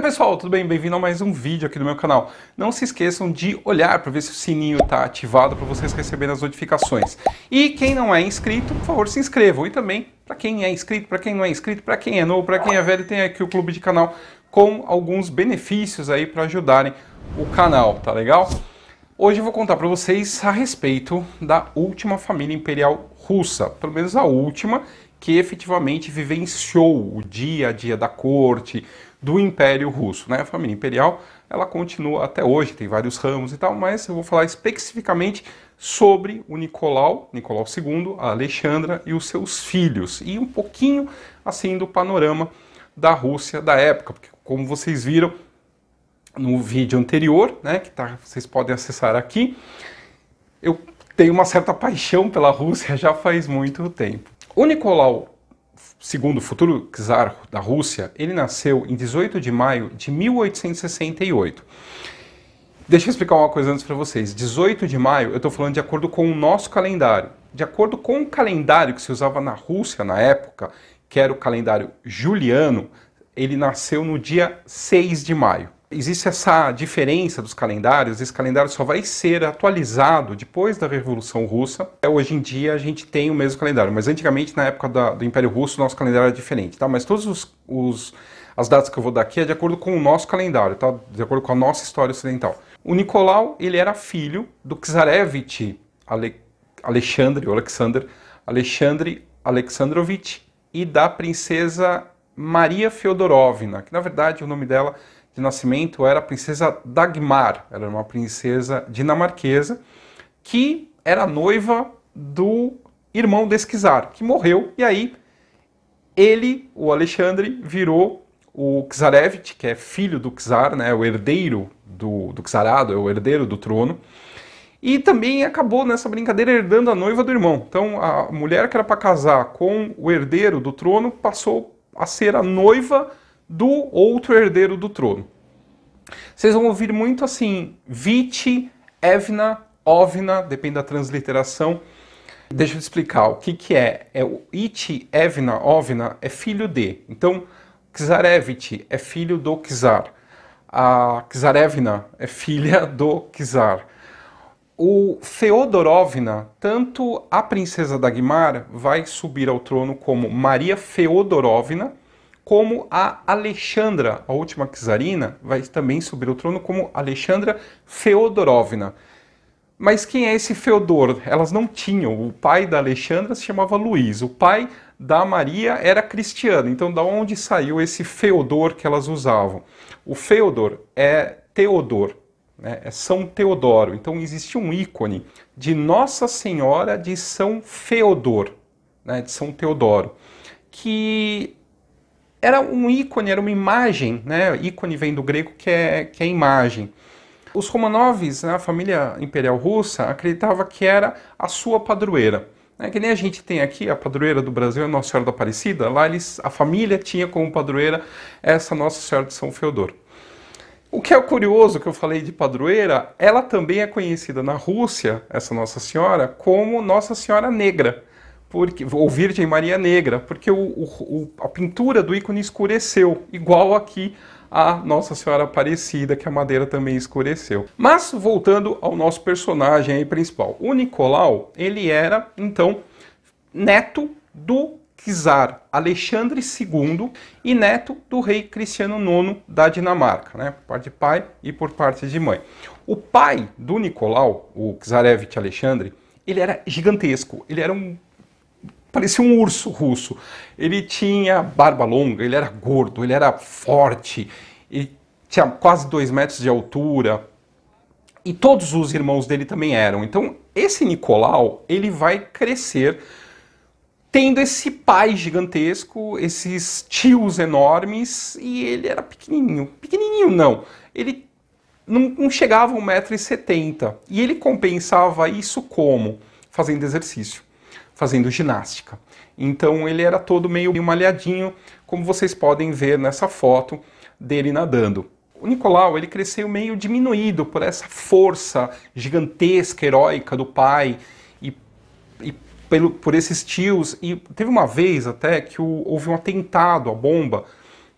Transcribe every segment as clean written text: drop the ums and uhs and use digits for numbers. aí pessoal, tudo bem? Bem-vindo a mais um vídeo aqui do meu canal. Não se esqueçam de olhar para ver se o sininho está ativado para vocês receberem as notificações. E quem não é inscrito, por favor, se inscrevam. E também, para quem é inscrito, para quem não é inscrito, para quem é novo, para quem é velho, tem aqui o clube de canal com alguns benefícios aí para ajudarem o canal, tá legal? Hoje eu vou contar para vocês a respeito da última família imperial russa, pelo menos a última que efetivamente vivenciou o dia a dia da corte, do Império Russo, né? A família imperial, ela continua até hoje, tem vários ramos e tal, mas eu vou falar especificamente sobre o Nicolau II, a Alexandra e os seus filhos, e um pouquinho, assim, do panorama da Rússia da época, porque como vocês viram no vídeo anterior, né, que tá, vocês podem acessar aqui, eu tenho uma certa paixão pela Rússia já faz muito tempo. O Nicolau II, o futuro czar da Rússia, ele nasceu em 18 de maio de 1868. Deixa eu explicar uma coisa antes para vocês. 18 de maio, eu estou falando de acordo com o nosso calendário. De acordo com o calendário que se usava na Rússia na época, que era o calendário juliano, ele nasceu no dia 6 de maio. Existe essa diferença dos calendários, esse calendário só vai ser atualizado depois da Revolução Russa. Até hoje em dia a gente tem o mesmo calendário, mas antigamente, na época do Império Russo, o nosso calendário era diferente, tá? Mas todas as datas que eu vou dar aqui é de acordo com o nosso calendário, tá? De acordo com a nossa história ocidental. O Nicolau, ele era filho do Czarevich Alexandre Alexandrovich e da princesa Maria Feodorovna, que na verdade o nome dela de nascimento era a princesa Dagmar, era uma princesa dinamarquesa que era noiva do irmão desse czar, que morreu, e aí ele, o Alexandre, virou o Czarevich, que é filho do czar, né, o herdeiro do czarado, é o herdeiro do trono, e também acabou nessa brincadeira herdando a noiva do irmão. Então a mulher que era para casar com o herdeiro do trono passou a ser a noiva do outro herdeiro do trono. Vocês vão ouvir muito assim, Viti, Evna, Ovna, depende da transliteração. Deixa eu explicar o que que é. É o Iti, Evna, Ovna, é filho de. Então, Czarevich é filho do Czar. A Czarevna é filha do Czar. O Feodorovna, tanto a princesa Dagmar vai subir ao trono como Maria Feodorovna, como a Alexandra, a última czarina, vai também subir ao trono como Alexandra Feodorovna. Mas quem é esse Feodor? Elas não tinham. O pai da Alexandra se chamava Luís, o pai da Maria era Cristiano. Então, da onde saiu esse Feodor que elas usavam? O Feodor é Teodor, né? É São Teodoro. Então, existe um ícone de Nossa Senhora de São Feodor, né? De São Teodoro, que era um ícone, era uma imagem, né? Ícone vem do grego, que é imagem. Os Romanovs, né, a família imperial russa, acreditava que era a sua padroeira, né? Que nem a gente tem aqui, a padroeira do Brasil é Nossa Senhora da Aparecida, lá eles, a família tinha como padroeira essa Nossa Senhora de São Feodor. O que é curioso, que eu falei de padroeira, ela também é conhecida na Rússia, essa Nossa Senhora, como Nossa Senhora Negra. Porque, ou Virgem Maria Negra, porque a pintura do ícone escureceu, igual aqui a Nossa Senhora Aparecida, que a madeira também escureceu. Mas, voltando ao nosso personagem aí principal, o Nicolau, ele era, então, neto do czar Alexandre II e neto do rei Cristiano IX da Dinamarca, né? Por parte de pai e por parte de mãe. O pai do Nicolau, o Czarevich Alexandre, ele era gigantesco, ele era parecia um urso russo. Ele tinha barba longa, ele era gordo, ele era forte, ele tinha quase 2 metros de altura. E todos os irmãos dele também eram. Então, esse Nicolau, ele vai crescer tendo esse pai gigantesco, esses tios enormes, e ele era pequenininho. Pequenininho não, ele não chegava a 1,70 m. E ele compensava isso como? Fazendo exercício. Fazendo ginástica. Então ele era todo meio malhadinho, como vocês podem ver nessa foto dele nadando. O Nicolau, ele cresceu meio diminuído por essa força gigantesca, heróica do pai e por esses tios. E teve uma vez até que houve um atentado, a bomba,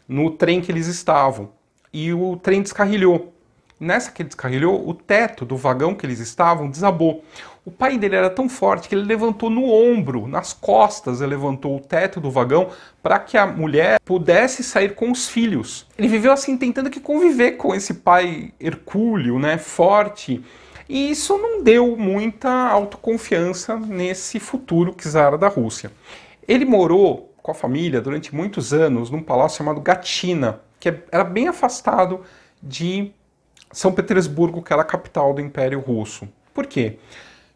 no trem que eles estavam. e o trem descarrilhou. Nessa que ele descarrilhou, o teto do vagão que eles estavam desabou. O pai dele era tão forte que ele levantou no ombro, nas costas, ele levantou o teto do vagão para que a mulher pudesse sair com os filhos. Ele viveu assim, tentando que conviver com esse pai hercúleo, né, forte. E isso não deu muita autoconfiança nesse futuro czar da Rússia. Ele morou com a família durante muitos anos num palácio chamado Gatina, que era bem afastado de São Petersburgo, que era a capital do Império Russo. Por quê?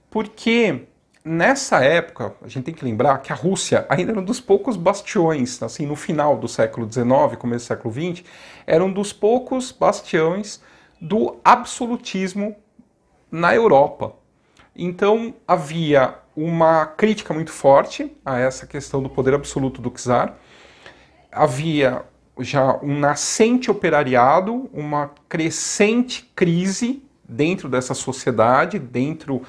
Porque nessa época, a gente tem que lembrar que a Rússia ainda era um dos poucos bastiões, assim, no final do século XIX, começo do século XX, era um dos poucos bastiões do absolutismo na Europa. Então havia uma crítica muito forte a essa questão do poder absoluto do czar, havia já um nascente operariado, uma crescente crise dentro dessa sociedade, dentro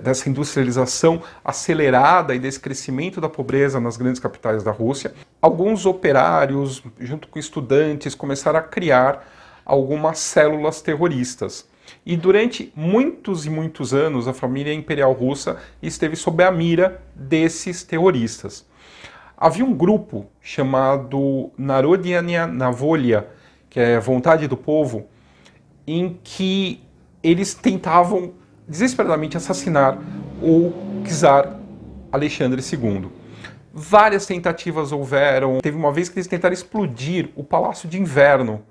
dessa industrialização acelerada e desse crescimento da pobreza nas grandes capitais da Rússia. Alguns operários, junto com estudantes, começaram a criar algumas células terroristas. E durante muitos e muitos anos, a família imperial russa esteve sob a mira desses terroristas. Havia um grupo chamado Narodnaya Volya, que é Vontade do Povo, em que eles tentavam desesperadamente assassinar o czar Alexandre II. Várias tentativas houveram. Teve uma vez que eles tentaram explodir o Palácio de Inverno.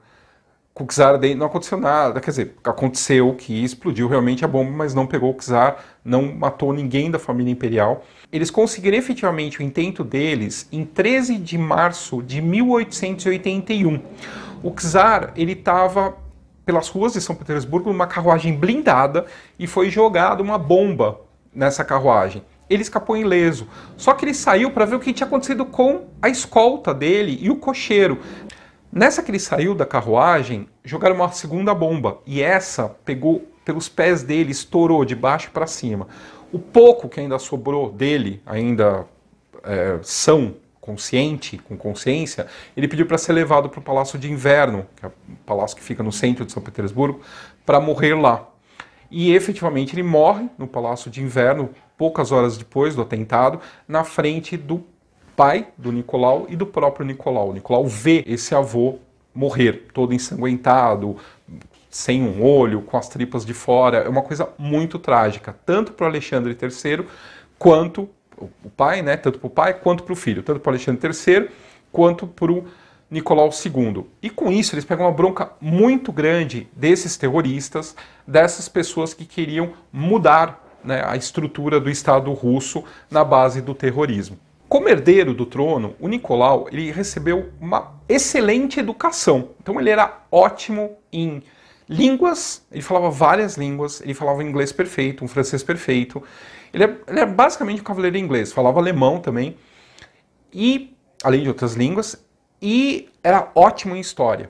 Com o czar não aconteceu nada, quer dizer, aconteceu que explodiu realmente a bomba, mas não pegou o czar, não matou ninguém da família imperial. Eles conseguiram efetivamente o intento deles em 13 de março de 1881. O czar, ele estava pelas ruas de São Petersburgo numa carruagem blindada e foi jogada uma bomba nessa carruagem. Ele escapou ileso, só que ele saiu para ver o que tinha acontecido com a escolta dele e o cocheiro. Nessa que ele saiu da carruagem, jogaram uma segunda bomba e essa pegou pelos pés dele, estourou de baixo para cima. O pouco que ainda sobrou dele, ainda são, consciente, com consciência, ele pediu para ser levado para o Palácio de Inverno, que é um palácio que fica no centro de São Petersburgo, para morrer lá. E efetivamente ele morre no Palácio de Inverno, poucas horas depois do atentado, na frente do pai do Nicolau e do próprio Nicolau. Nicolau vê esse avô morrer, todo ensanguentado, sem um olho, com as tripas de fora. É uma coisa muito trágica, tanto para Alexandre III, quanto o pai, né? Tanto para o pai quanto para o filho, tanto para Alexandre III, quanto para o Nicolau II. E com isso eles pegam uma bronca muito grande desses terroristas, dessas pessoas que queriam mudar, né, a estrutura do Estado russo na base do terrorismo. Como herdeiro do trono, o Nicolau ele recebeu uma excelente educação. Então ele era ótimo em línguas, ele falava várias línguas, ele falava inglês perfeito, um francês perfeito. Ele era basicamente um cavaleiro inglês, falava alemão também, e além de outras línguas, e era ótimo em história.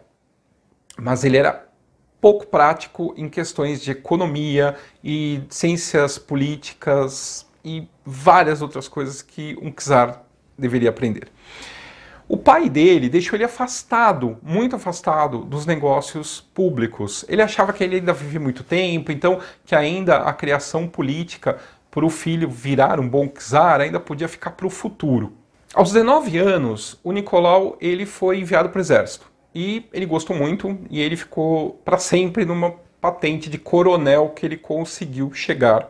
Mas ele era pouco prático em questões de economia e ciências políticas e várias outras coisas que um czar deveria aprender. O pai dele deixou ele afastado, muito afastado dos negócios públicos. Ele achava que ele ainda vivia muito tempo, então que ainda a criação política para o filho virar um bom czar ainda podia ficar para o futuro. Aos 19 anos, o Nicolau ele foi enviado para o exército e ele gostou muito e ele ficou para sempre numa patente de coronel que ele conseguiu chegar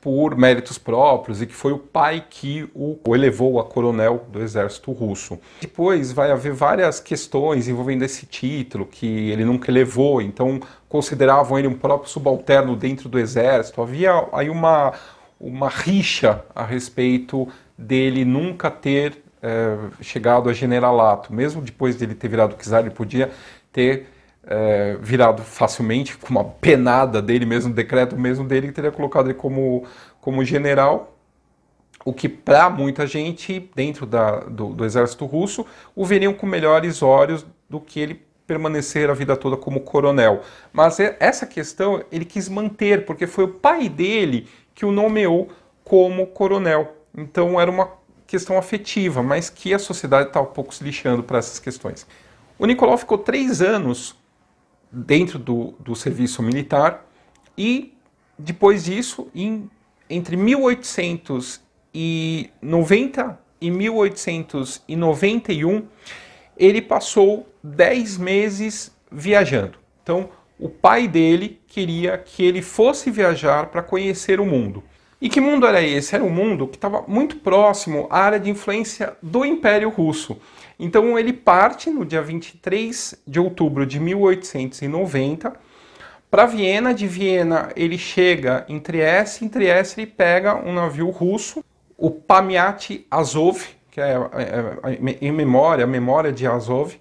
por méritos próprios e que foi o pai que o elevou a coronel do exército russo. Depois vai haver várias questões envolvendo esse título que ele nunca elevou, então consideravam ele um próprio subalterno dentro do exército. Havia aí uma rixa a respeito dele nunca ter chegado a generalato. Mesmo depois dele ter virado czar, ele podia ter virado facilmente, com uma penada dele mesmo, decreto mesmo dele, que teria colocado ele como general, o que para muita gente dentro do exército russo o veriam com melhores olhos do que ele permanecer a vida toda como coronel. Mas essa questão ele quis manter, porque foi o pai dele que o nomeou como coronel. Então era uma questão afetiva, mas que a sociedade estava um pouco se lixando para essas questões. O Nicolau ficou 3 anos dentro do serviço militar e, depois disso, entre 1890 e 1891, ele passou 10 meses viajando. Então, o pai dele queria que ele fosse viajar para conhecer o mundo. E que mundo era esse? Era um mundo que estava muito próximo à área de influência do Império Russo. Então ele parte no dia 23 de outubro de 1890 para Viena. De Viena ele chega em Trieste. Em Trieste ele pega um navio russo, o Pamiat Azov, que é a memória de Azov.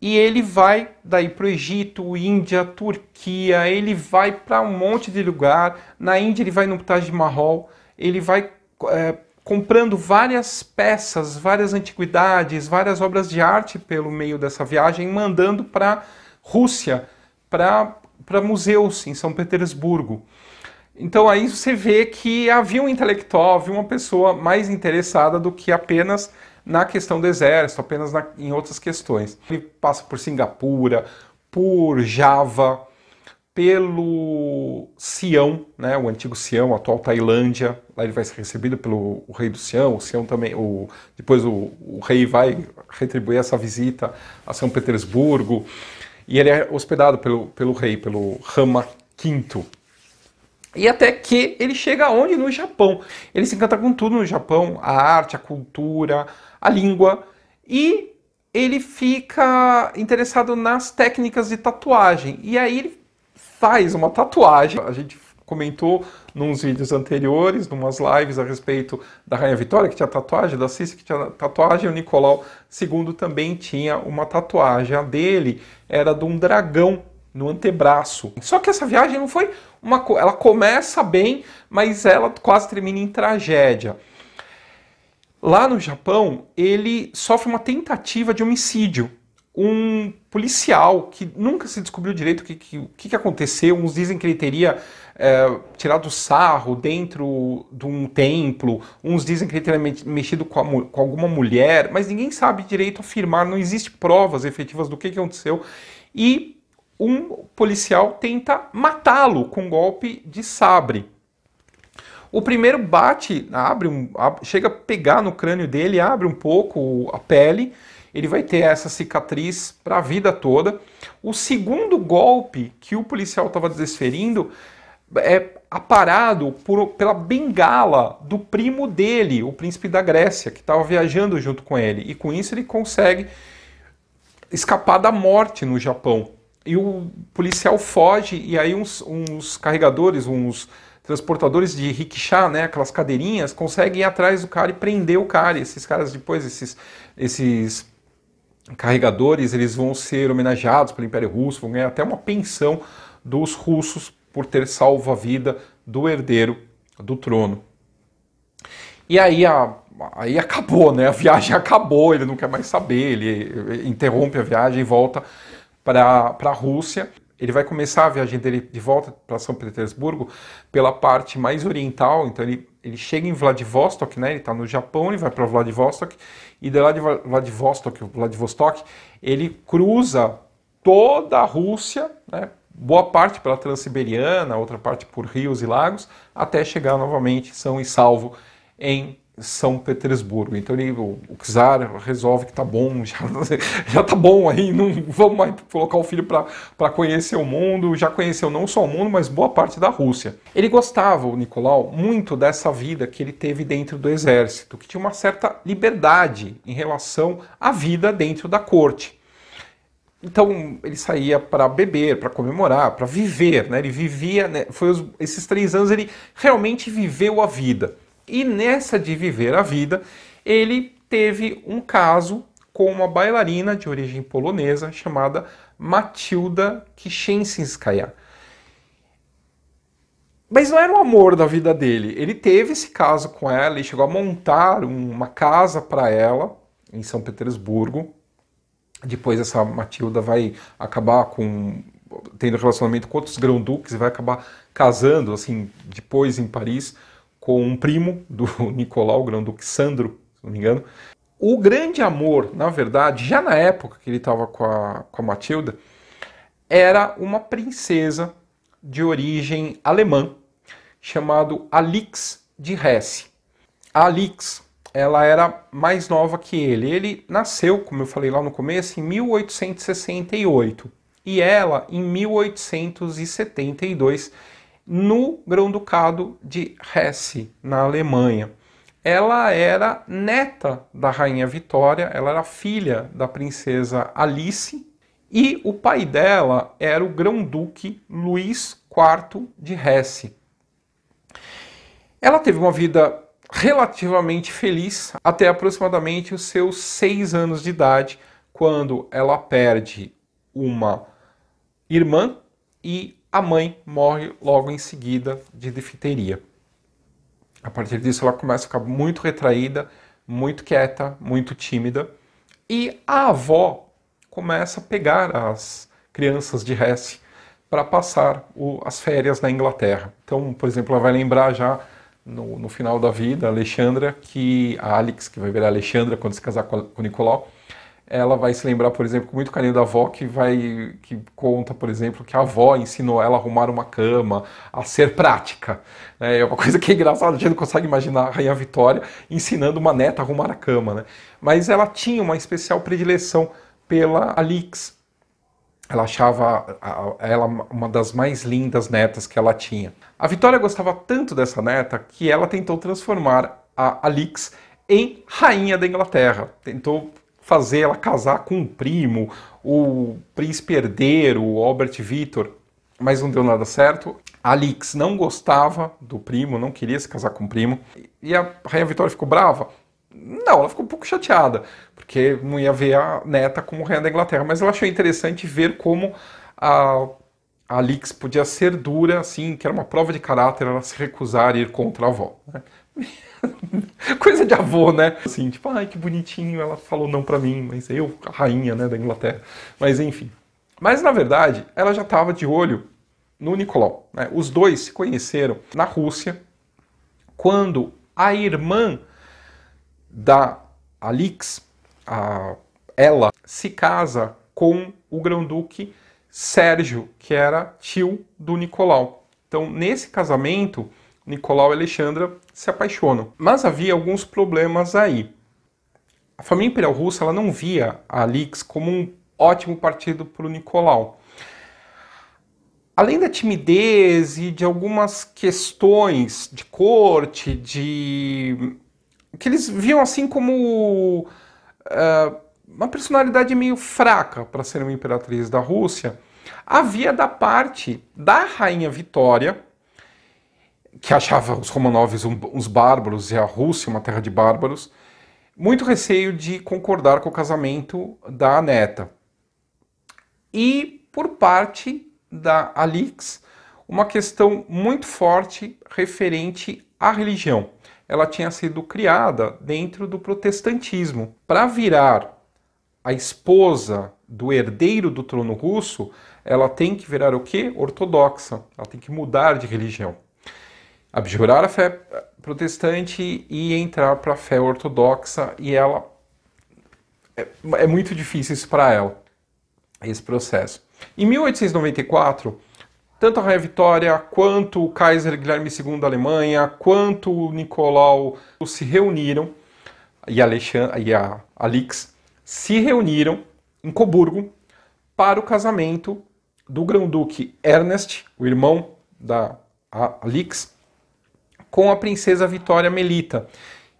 E ele vai daí para o Egito, Índia, Turquia, ele vai para um monte de lugar. Na Índia ele vai no Taj Mahal, ele vai comprando várias peças, várias antiguidades, várias obras de arte pelo meio dessa viagem, mandando para a Rússia, para museus em São Petersburgo. Então aí você vê que havia um intelectual, havia uma pessoa mais interessada do que apenas na questão do exército, apenas em outras questões. Ele passa por Singapura, por Java, pelo Sião, né, o antigo Sião, a atual Tailândia. Lá ele vai ser recebido pelo rei do Sião. O Sião também, depois o rei vai retribuir essa visita a São Petersburgo. E ele é hospedado pelo rei, pelo Rama V. E até que ele chega onde? No Japão. Ele se encanta com tudo no Japão, a arte, a cultura, a língua. E ele fica interessado nas técnicas de tatuagem. E aí ele faz uma tatuagem. A gente comentou nos vídeos anteriores, numas lives a respeito da Rainha Vitória, que tinha tatuagem, da Sissi, que tinha tatuagem. O Nicolau II também tinha uma tatuagem. A dele era de um dragão no antebraço. Só que essa viagem não foi uma coisa. Ela começa bem, mas ela quase termina em tragédia. Lá no Japão, ele sofre uma tentativa de homicídio. Um policial que nunca se descobriu direito o que aconteceu. Uns dizem que ele teria tirado sarro dentro de um templo. Uns dizem que ele teria mexido com alguma mulher. Mas ninguém sabe direito afirmar. Não existe provas efetivas do que aconteceu. E um policial tenta matá-lo com um golpe de sabre. O primeiro bate, chega a pegar no crânio dele, abre um pouco a pele. Ele vai ter essa cicatriz para a vida toda. O segundo golpe que o policial estava desferindo é aparado pela bengala do primo dele, o príncipe da Grécia, que estava viajando junto com ele. E com isso ele consegue escapar da morte no Japão. E o policial foge, e aí uns carregadores, uns transportadores de rickshaw, né, aquelas cadeirinhas, conseguem ir atrás do cara e prender o cara. E esses caras depois, esses carregadores, eles vão ser homenageados pelo Império Russo, vão ganhar até uma pensão dos russos por ter salvo a vida do herdeiro do trono. E aí aí acabou, né? A viagem acabou, ele não quer mais saber, ele interrompe a viagem e volta para a Rússia. Ele vai começar a viagem dele de volta para São Petersburgo pela parte mais oriental. Então ele chega em Vladivostok, né? Ele está no Japão, ele vai para Vladivostok, e de lá de Vladivostok ele cruza toda a Rússia, né? Boa parte pela Transiberiana, outra parte por rios e lagos, até chegar novamente são e salvo em São Petersburgo. Então o czar resolve que tá bom, já tá bom aí, não vamos mais colocar o filho para conhecer o mundo. Já conheceu não só o mundo, mas boa parte da Rússia. Ele gostava, o Nicolau, muito dessa vida que ele teve dentro do exército, que tinha uma certa liberdade em relação à vida dentro da corte. Então ele saía para beber, para comemorar, para viver, né? Ele vivia, né? Esses 3 anos ele realmente viveu a vida. E nessa de viver a vida, ele teve um caso com uma bailarina de origem polonesa chamada Matilda Kishenskaya. Mas não era o amor da vida dele. Ele teve esse caso com ela, ele chegou a montar uma casa para ela em São Petersburgo. Depois essa Matilda vai acabar tendo relacionamento com outros grão-duques e vai acabar casando, assim, depois em Paris, com um primo do Nicolau, o grão-duque Sandro, se não me engano. O grande amor, na verdade, já na época que ele estava com a Matilda, era uma princesa de origem alemã, chamado Alix de Hesse. A Alix, ela era mais nova que ele. Ele nasceu, como eu falei lá no começo, em 1868 e ela em 1872 no Grão-Ducado de Hesse, na Alemanha. Ela era neta da Rainha Vitória, ela era filha da princesa Alice e o pai dela era o Grão-Duque Luís IV de Hesse. Ela teve uma vida relativamente feliz até aproximadamente os seus 6 anos de idade, quando ela perde uma irmã e a mãe morre logo em seguida de difteria. A partir disso ela começa a ficar muito retraída, muito quieta, muito tímida, e a avó começa a pegar as crianças de Hesse para passar as férias na Inglaterra. Então, por exemplo, ela vai lembrar já no final da vida, Alexandra, que a Alix, que vai virar Alexandra quando se casar com Nicolau, ela vai se lembrar, por exemplo, com muito carinho da avó, que conta, por exemplo, que a avó ensinou ela a arrumar uma cama, a ser prática. É uma coisa que é engraçada, a gente não consegue imaginar a Rainha Vitória ensinando uma neta a arrumar a cama, né? Mas ela tinha uma especial predileção pela Alix. Ela achava ela uma das mais lindas netas que ela tinha. A Vitória gostava tanto dessa neta que ela tentou transformar a Alix em rainha da Inglaterra. Tentou fazer ela casar com um primo, o príncipe herdeiro, o Albert Victor, mas não deu nada certo. A Alix não gostava do primo, não queria se casar com o primo. E a Rainha Vitória ficou brava? Não, ela ficou um pouco chateada, porque não ia ver a neta como rainha da Inglaterra, mas ela achou interessante ver como a Alix podia ser dura, assim, que era uma prova de caráter ela se recusar a ir contra a avó, né? Coisa de avô, né? Assim, tipo, ai, que bonitinho, ela falou não pra mim, mas eu, a rainha, né, da Inglaterra. Mas enfim. Mas na verdade, ela já estava de olho no Nicolau, né? Os dois se conheceram na Rússia, quando a irmã da Alix, ela se casa com o Grão-Duque Sérgio, que era tio do Nicolau. Então, nesse casamento, Nicolau e Alexandra se apaixonam. Mas havia alguns problemas aí. A família imperial russa ela não via a Alix como um ótimo partido para o Nicolau. Além da timidez e de algumas questões de corte, que eles viam assim como uma personalidade meio fraca para ser uma imperatriz da Rússia, havia da parte da Rainha Vitória, que achava os Romanovs uns bárbaros e a Rússia uma terra de bárbaros, muito receio de concordar com o casamento da neta. E, por parte da Alix, uma questão muito forte referente à religião. Ela tinha sido criada dentro do protestantismo. Para virar a esposa do herdeiro do trono russo, ela tem que virar o quê? Ortodoxa. Ela tem que mudar de religião. Abjurar a fé protestante e entrar para a fé ortodoxa. E ela... É muito difícil isso para ela, esse processo. Em 1894... tanto a Rainha Vitória, quanto o Kaiser Guilherme II da Alemanha, quanto o Nicolau se reuniram, e a Alix se reuniram em Coburgo para o casamento do Grão-Duque Ernest, o irmão da Alix, com a princesa Vitória Melita,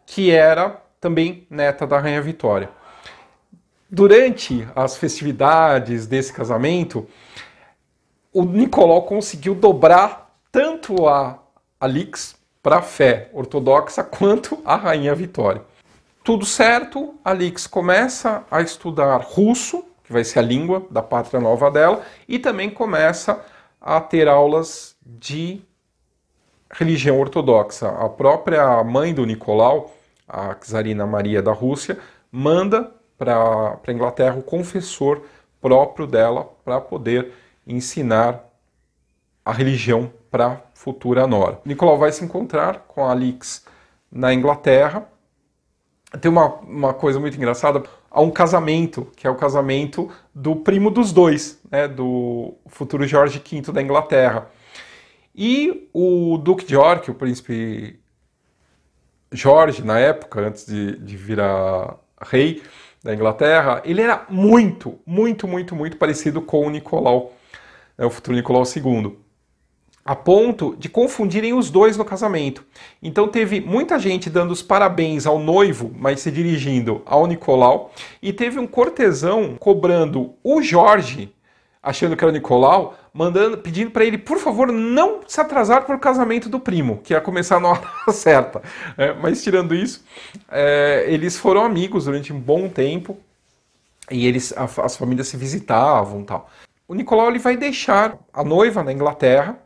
que era também neta da Rainha Vitória. Durante as festividades desse casamento, o Nicolau conseguiu dobrar tanto a Alix para a fé ortodoxa quanto a Rainha Vitória. Tudo certo, a Alix começa a estudar russo, que vai ser a língua da pátria nova dela, e também começa a ter aulas de religião ortodoxa. A própria mãe do Nicolau, a czarina Maria da Rússia, manda para a Inglaterra o confessor próprio dela para poder ensinar a religião para a futura nora. Nicolau vai se encontrar com a Alix na Inglaterra tem uma coisa muito engraçada. Há um casamento, que é o casamento do primo dos dois, né, do futuro Jorge V da Inglaterra. E o Duque de York, o príncipe Jorge, na época, antes de virar rei da Inglaterra, ele era muito parecido com o Nicolau, né, o futuro Nicolau II, a ponto de confundirem os dois no casamento. Então teve muita gente dando os parabéns ao noivo, mas se dirigindo ao Nicolau, e teve um cortesão cobrando o Jorge, achando que era o Nicolau, pedindo para ele, por favor, não se atrasar para o casamento do primo, que ia começar na hora certa. Mas tirando isso, eles foram amigos durante um bom tempo, e eles, as famílias se visitavam e tal. O Nicolau ele vai deixar a noiva na Inglaterra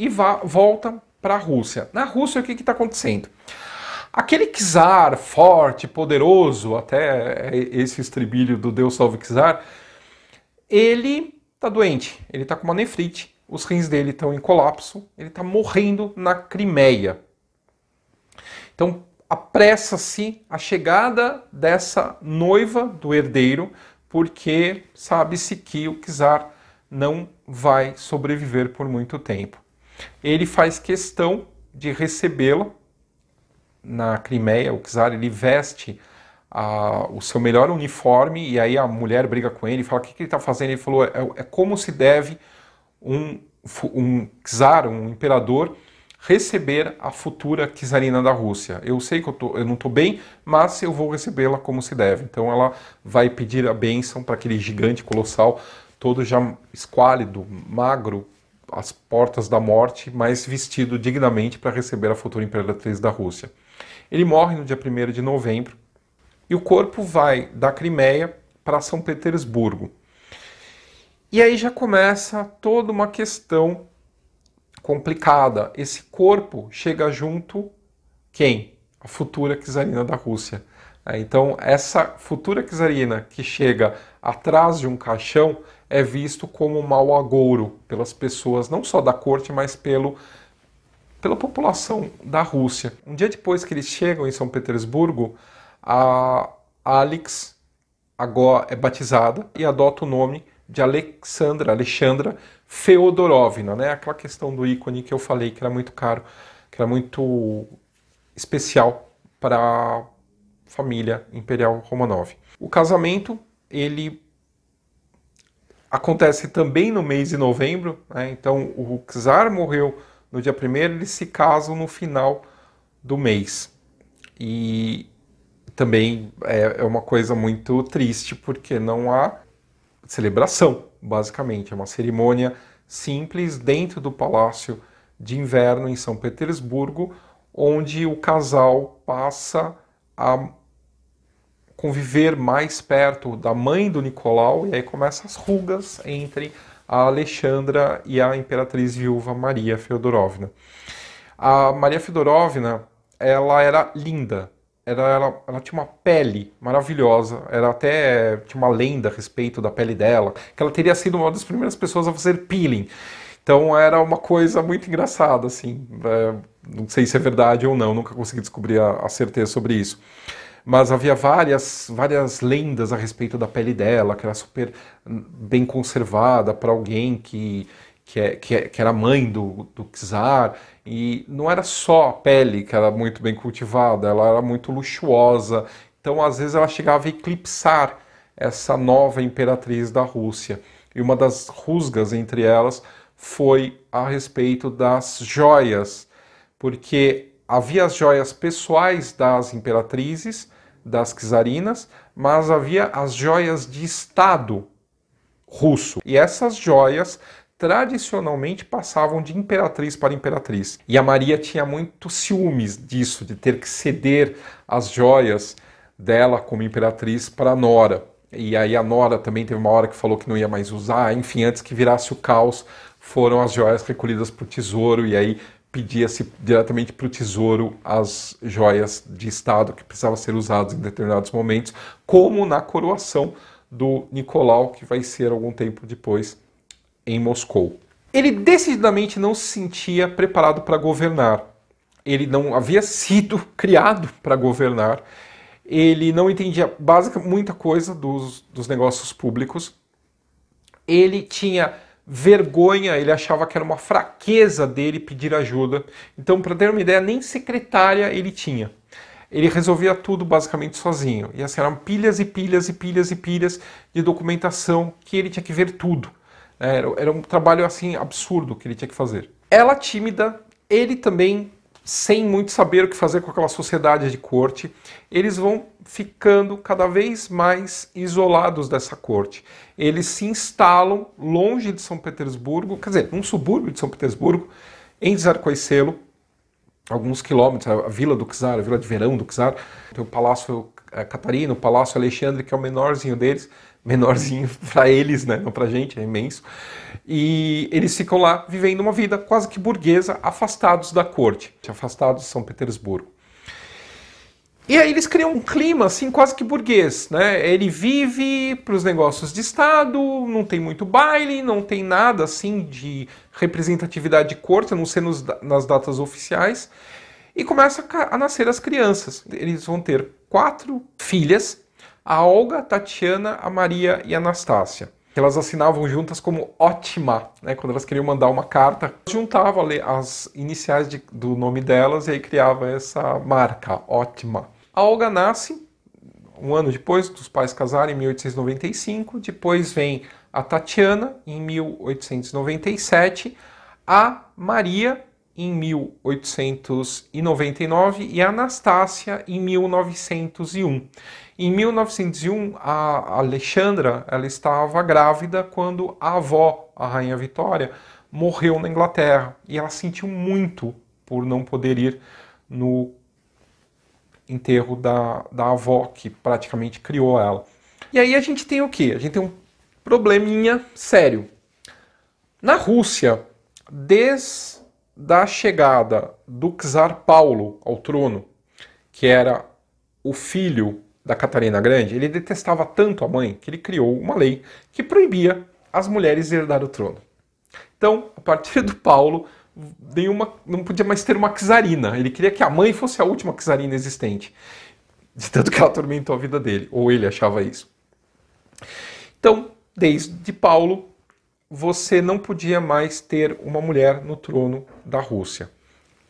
e volta para a Rússia. Na Rússia, o que está acontecendo? Aquele czar forte, poderoso, até esse estribilho do Deus Salve Czar, ele está doente, ele está com uma nefrite, os rins dele estão em colapso, ele está morrendo na Crimeia. Então, apressa-se a chegada dessa noiva do herdeiro, porque sabe-se que o czar não vai sobreviver por muito tempo. Ele faz questão de recebê-la na Crimeia. O czar ele veste o seu melhor uniforme, e aí a mulher briga com ele e fala, o que ele está fazendo? Ele falou, é como se deve um czar, um imperador, receber a futura czarina da Rússia. Eu sei que eu não estou bem, mas eu vou recebê-la como se deve. Então ela vai pedir a bênção para aquele gigante colossal, todo já esquálido, magro, às portas da morte, mas vestido dignamente para receber a futura imperatriz da Rússia. Ele morre no dia 1º de novembro, e o corpo vai da Crimeia para São Petersburgo. E aí já começa toda uma questão complicada. Esse corpo chega junto quem? A futura czarina da Rússia. Então, essa futura czarina que chega atrás de um caixão é visto como um mau agouro pelas pessoas, não só da corte, mas pela população da Rússia. Um dia depois que eles chegam em São Petersburgo, a Alix agora é batizada e adota o nome de Alexandra Feodorovna, né? Aquela questão do ícone que eu falei, que era muito caro, que era muito especial para a família imperial Romanov. O casamento, ele acontece também no mês de novembro, né? Então o czar morreu no dia 1º, eles se casam no final do mês. E também é uma coisa muito triste, porque não há celebração, basicamente. É uma cerimônia simples dentro do Palácio de Inverno, em São Petersburgo, onde o casal passa a conviver mais perto da mãe do Nicolau, e aí começam as rugas entre a Alexandra e a imperatriz viúva Maria Feodorovna. A Maria Feodorovna, ela era linda. Ela tinha uma pele maravilhosa, tinha uma lenda a respeito da pele dela, que ela teria sido uma das primeiras pessoas a fazer peeling. Então era uma coisa muito engraçada, assim, não sei se é verdade ou não, nunca consegui descobrir a certeza sobre isso. Mas havia várias lendas a respeito da pele dela, que era super bem conservada para alguém que era mãe do czar, e não era só a pele que era muito bem cultivada, ela era muito luxuosa, então às vezes ela chegava a eclipsar essa nova imperatriz da Rússia. E uma das rusgas entre elas foi a respeito das joias, porque havia as joias pessoais das imperatrizes, das czarinas, mas havia as joias de Estado russo, e essas joias tradicionalmente passavam de imperatriz para imperatriz. E a Maria tinha muito ciúmes disso, de ter que ceder as joias dela como imperatriz para a nora. E aí a nora também teve uma hora que falou que não ia mais usar, enfim, antes que virasse o caos, foram as joias recolhidas para o tesouro, e aí pedia-se diretamente para o tesouro as joias de Estado que precisavam ser usadas em determinados momentos, como na coroação do Nicolau, que vai ser algum tempo depois, em Moscou. Ele decididamente não se sentia preparado para governar. Ele não havia sido criado para governar. ele não entendia muita coisa dos negócios públicos, ele tinha vergonha, ele achava que era uma fraqueza dele pedir ajuda, então, para ter uma ideia, nem secretária ele tinha. Ele resolvia tudo basicamente sozinho, e assim, eram pilhas e pilhas e pilhas e pilhas de documentação que ele tinha que ver tudo. Era um trabalho assim absurdo que ele tinha que fazer. Ela tímida, ele também sem muito saber o que fazer com aquela sociedade de corte, eles vão ficando cada vez mais isolados dessa corte. Eles se instalam longe de São Petersburgo, quer dizer, num subúrbio de São Petersburgo, em Tsarkoe-Selo, alguns quilômetros, a vila do Czar, a vila de verão do Czar, tem o Palácio Catarina, o Palácio Alexandre, que é o menorzinho deles, menorzinho para eles, né? Não para a gente, é imenso. E eles ficam lá vivendo uma vida quase que burguesa, afastados da corte, afastados de São Petersburgo. E aí eles criam um clima assim quase que burguês, né? Ele vive para os negócios de Estado, não tem muito baile, não tem nada assim de representatividade de corte, a não ser nas datas oficiais. E começa a nascer as crianças. Eles vão ter 4 filhas, a Olga, a Tatiana, a Maria e a Anastácia. Elas assinavam juntas como Ótima, né? Quando elas queriam mandar uma carta, juntavam as iniciais do nome delas e aí criava essa marca, Ótima. A Olga nasce um ano depois dos pais casarem, em 1895, depois vem a Tatiana, em 1897, a Maria, em 1899, e a Anastácia, em 1901. Em 1901, a Alexandra, ela estava grávida quando a avó, a Rainha Vitória, morreu na Inglaterra. E ela sentiu muito por não poder ir no enterro da avó, que praticamente criou ela. E aí a gente tem o quê? A gente tem um probleminha sério. Na Rússia, desde a chegada do Czar Paulo ao trono, que era o filho da Catarina Grande, ele detestava tanto a mãe que ele criou uma lei que proibia as mulheres de herdar o trono. Então, a partir do Paulo, não podia mais ter uma czarina. Ele queria que a mãe fosse a última czarina existente, de tanto que ela atormentou a vida dele, ou ele achava isso. Então, desde Paulo, você não podia mais ter uma mulher no trono da Rússia.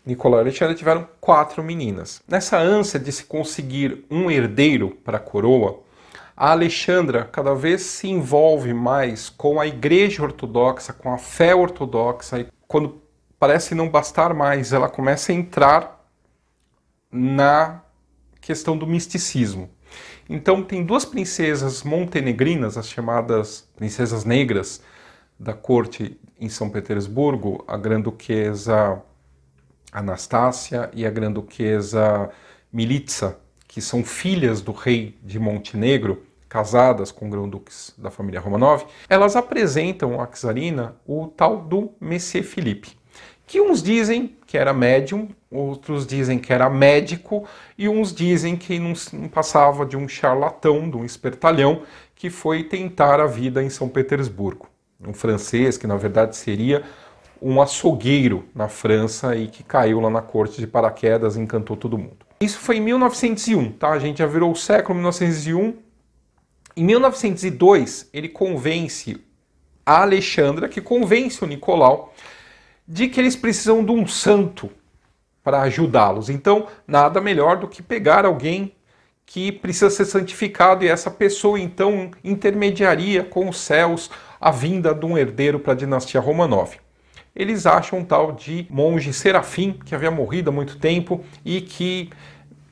Nicolau e Alexandre tiveram 4 meninas. Nessa ânsia de se conseguir um herdeiro para a coroa, a Alexandra cada vez se envolve mais com a Igreja Ortodoxa, com a fé ortodoxa, e quando parece não bastar mais, ela começa a entrar na questão do misticismo. Então tem 2 princesas montenegrinas, as chamadas princesas negras da corte em São Petersburgo, a grã-duquesa Anastácia e a grã-duquesa Militsa, que são filhas do rei de Montenegro, casadas com grão-duques da família Romanov, elas apresentam à czarina o tal do Messie Philippe, que uns dizem que era médium, outros dizem que era médico, e uns dizem que não passava de um charlatão, de um espertalhão, que foi tentar a vida em São Petersburgo. Um francês que, na verdade, seria um açougueiro na França e que caiu lá na corte de paraquedas e encantou todo mundo. Isso foi em 1901, tá? A gente já virou o século 1901. Em 1902, ele convence a Alexandra, que convence o Nicolau, de que eles precisam de um santo para ajudá-los. Então, nada melhor do que pegar alguém que precisa ser santificado e essa pessoa, então, intermediaria com os céus a vinda de um herdeiro para a dinastia Romanov. Eles acham um tal de monge Serafim, que havia morrido há muito tempo, e que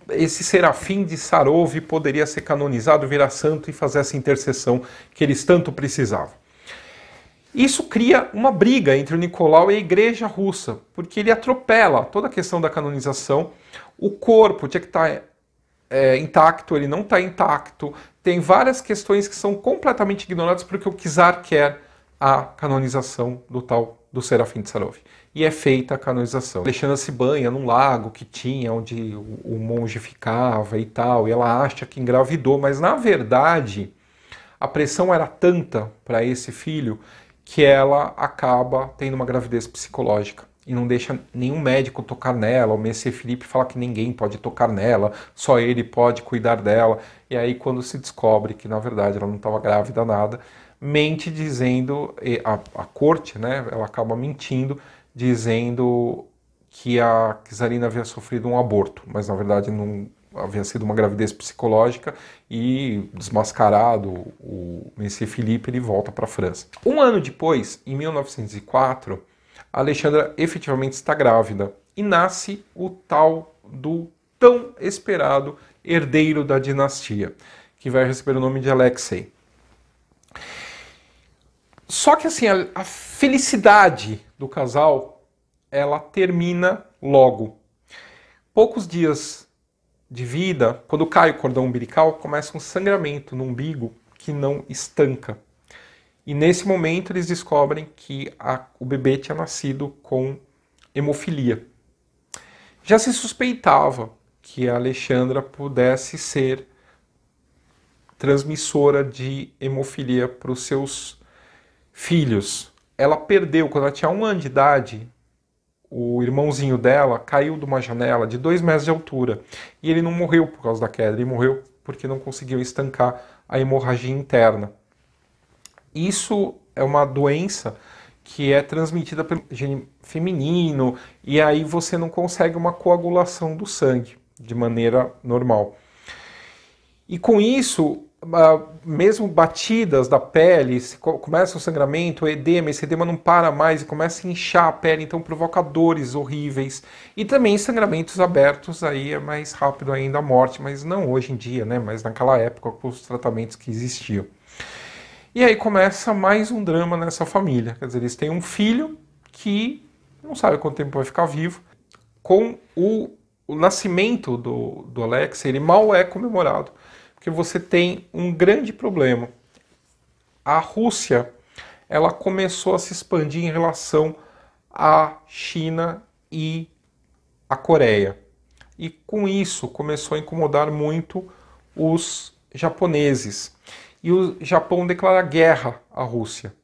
esse Serafim de Sarov poderia ser canonizado, virar santo e fazer essa intercessão que eles tanto precisavam. Isso cria uma briga entre o Nicolau e a igreja russa, porque ele atropela toda a questão da canonização, o corpo tinha que estar intacto, ele não está intacto, tem várias questões que são completamente ignoradas porque o czar quer a canonização do tal do Serafim de Sarov. E é feita a canonização. Alexandra se banha num lago que tinha, onde o monge ficava e tal, e ela acha que engravidou, mas na verdade a pressão era tanta para esse filho que ela acaba tendo uma gravidez psicológica. e não deixa nenhum médico tocar nela. O Messie Philippe fala que ninguém pode tocar nela, só ele pode cuidar dela. E aí quando se descobre que na verdade ela não estava grávida nada, mente dizendo, a corte, né, ela acaba mentindo, dizendo que a czarina havia sofrido um aborto, mas na verdade não havia sido uma gravidez psicológica, e desmascarado o Messie Philippe, ele volta para a França. Um ano depois, em 1904, a Alexandra efetivamente está grávida e nasce o tal do tão esperado herdeiro da dinastia, que vai receber o nome de Alexei. Só que assim, a felicidade do casal, ela termina logo. Poucos dias de vida, quando cai o cordão umbilical, começa um sangramento no umbigo que não estanca. E nesse momento eles descobrem que o bebê tinha nascido com hemofilia. Já se suspeitava que a Alexandra pudesse ser transmissora de hemofilia para os seus filhos. Ela perdeu, quando ela tinha 1 ano de idade, o irmãozinho dela caiu de uma janela de 2 metros de altura. E ele não morreu por causa da queda, ele morreu porque não conseguiu estancar a hemorragia interna. Isso é uma doença que é transmitida pelo gene feminino, e aí você não consegue uma coagulação do sangue de maneira normal. E com isso, mesmo batidas da pele, começa o sangramento, o edema, esse edema não para mais e começa a inchar a pele, então provoca dores horríveis. E também sangramentos abertos, aí é mais rápido ainda a morte, mas não hoje em dia, né? Mas naquela época, com os tratamentos que existiam. E aí começa mais um drama nessa família, quer dizer, eles têm um filho que não sabe quanto tempo vai ficar vivo. Com o nascimento do Alex, ele mal é comemorado, porque você tem um grande problema. A Rússia, ela começou a se expandir em relação à China e à Coreia. E com isso começou a incomodar muito os japoneses. E o Japão declara guerra à Rússia.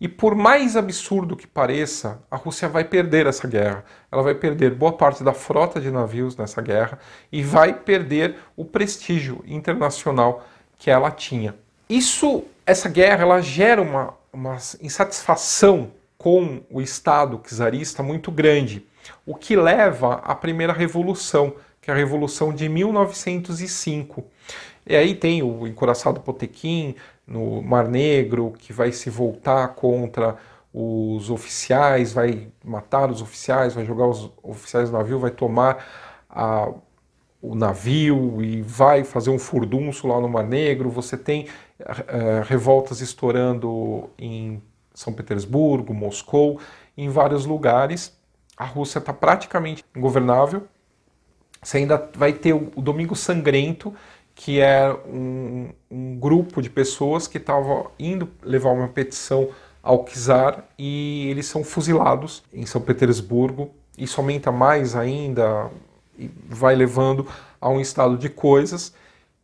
E por mais absurdo que pareça, a Rússia vai perder essa guerra. Ela vai perder boa parte da frota de navios nessa guerra e vai perder o prestígio internacional que ela tinha. Essa guerra, ela gera uma insatisfação com o Estado czarista muito grande, o que leva à primeira revolução, que é a Revolução de 1905. E aí tem o encouraçado Potemkin no Mar Negro, que vai se voltar contra os oficiais, vai matar os oficiais, vai jogar os oficiais do navio, vai tomar o navio e vai fazer um furdunço lá no Mar Negro. Você tem revoltas estourando em São Petersburgo, Moscou, em vários lugares. A Rússia está praticamente ingovernável. Você ainda vai ter o Domingo Sangrento, que é um grupo de pessoas que estavam indo levar uma petição ao czar, e eles são fuzilados em São Petersburgo. Isso aumenta mais ainda e vai levando a um estado de coisas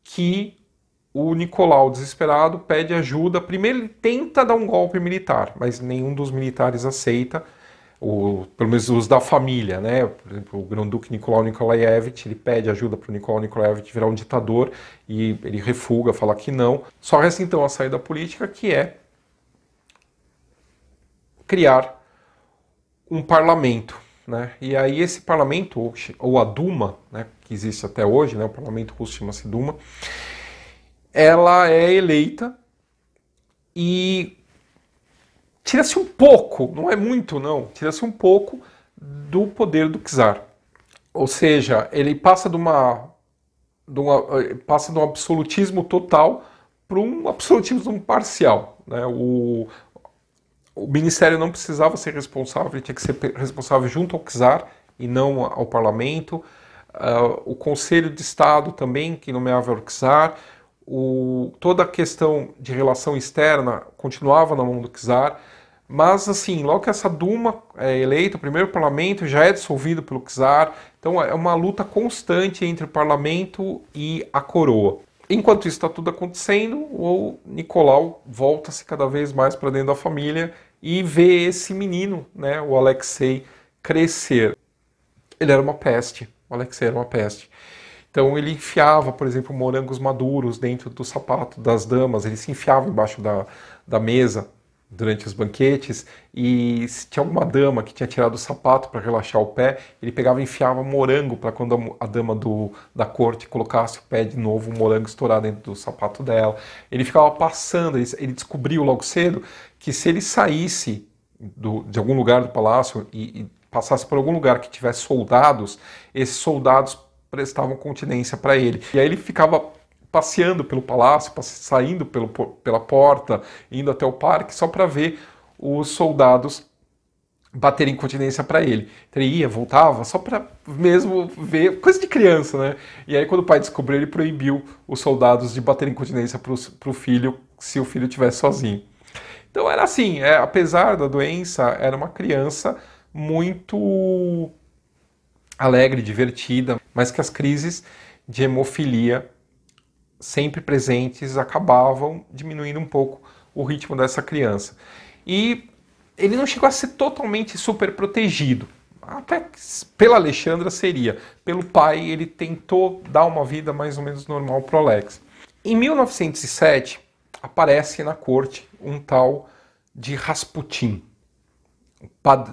que o Nicolau, desesperado, pede ajuda. Primeiro ele tenta dar um golpe militar, mas nenhum dos militares aceita, pelo menos os da família, né? Por exemplo, o Grão-Duque Nicolau Nikolaevich, ele pede ajuda para o Nicolau Nikolaevich virar um ditador e ele refuga, fala que não. Só resta então a saída política, que é criar um parlamento, né? E aí esse parlamento, ou a Duma, né, que existe até hoje, né, o parlamento russo chama-se Duma, ela é eleita e tira-se um pouco, não é muito não, tira-se um pouco do poder do czar. Ou seja, ele passa de um absolutismo total para um absolutismo parcial, né? O ministério não precisava ser responsável, ele tinha que ser responsável junto ao czar e não ao parlamento. O Conselho de Estado também, que nomeava o czar. Toda a questão de relação externa continuava na mão do czar. Mas assim, logo que essa Duma é eleita, o primeiro parlamento já é dissolvido pelo czar, então é uma luta constante entre o parlamento e a coroa. Enquanto isso está tudo acontecendo, o Nicolau volta-se cada vez mais para dentro da família e vê esse menino, né, o Alexei, crescer. Ele era uma peste, o Alexei era uma peste. Então ele enfiava, por exemplo, morangos maduros dentro do sapato das damas, ele se enfiava embaixo da mesa durante os banquetes, e se tinha alguma dama que tinha tirado o sapato para relaxar o pé, ele pegava e enfiava morango para quando a dama da corte colocasse o pé de novo, o morango estourar dentro do sapato dela. Ele ficava passando, ele descobriu logo cedo que se ele saísse de algum lugar do palácio e passasse por algum lugar que tivesse soldados, esses soldados prestavam continência para ele. E aí ele ficava passeando pelo palácio, saindo pela porta, indo até o parque, só para ver os soldados baterem continência para ele. Então ele ia, voltava, só para mesmo ver, coisa de criança, né? E aí quando o pai descobriu, ele proibiu os soldados de baterem continência para o filho, se o filho estivesse sozinho. Então era assim, apesar da doença, era uma criança muito alegre, divertida, mas que as crises de hemofilia sempre presentes acabavam diminuindo um pouco o ritmo dessa criança. E ele não chegou a ser totalmente super protegido, até que pela Alexandra seria. Pelo pai ele tentou dar uma vida mais ou menos normal para o Alex. Em 1907 aparece na corte um tal de Rasputin,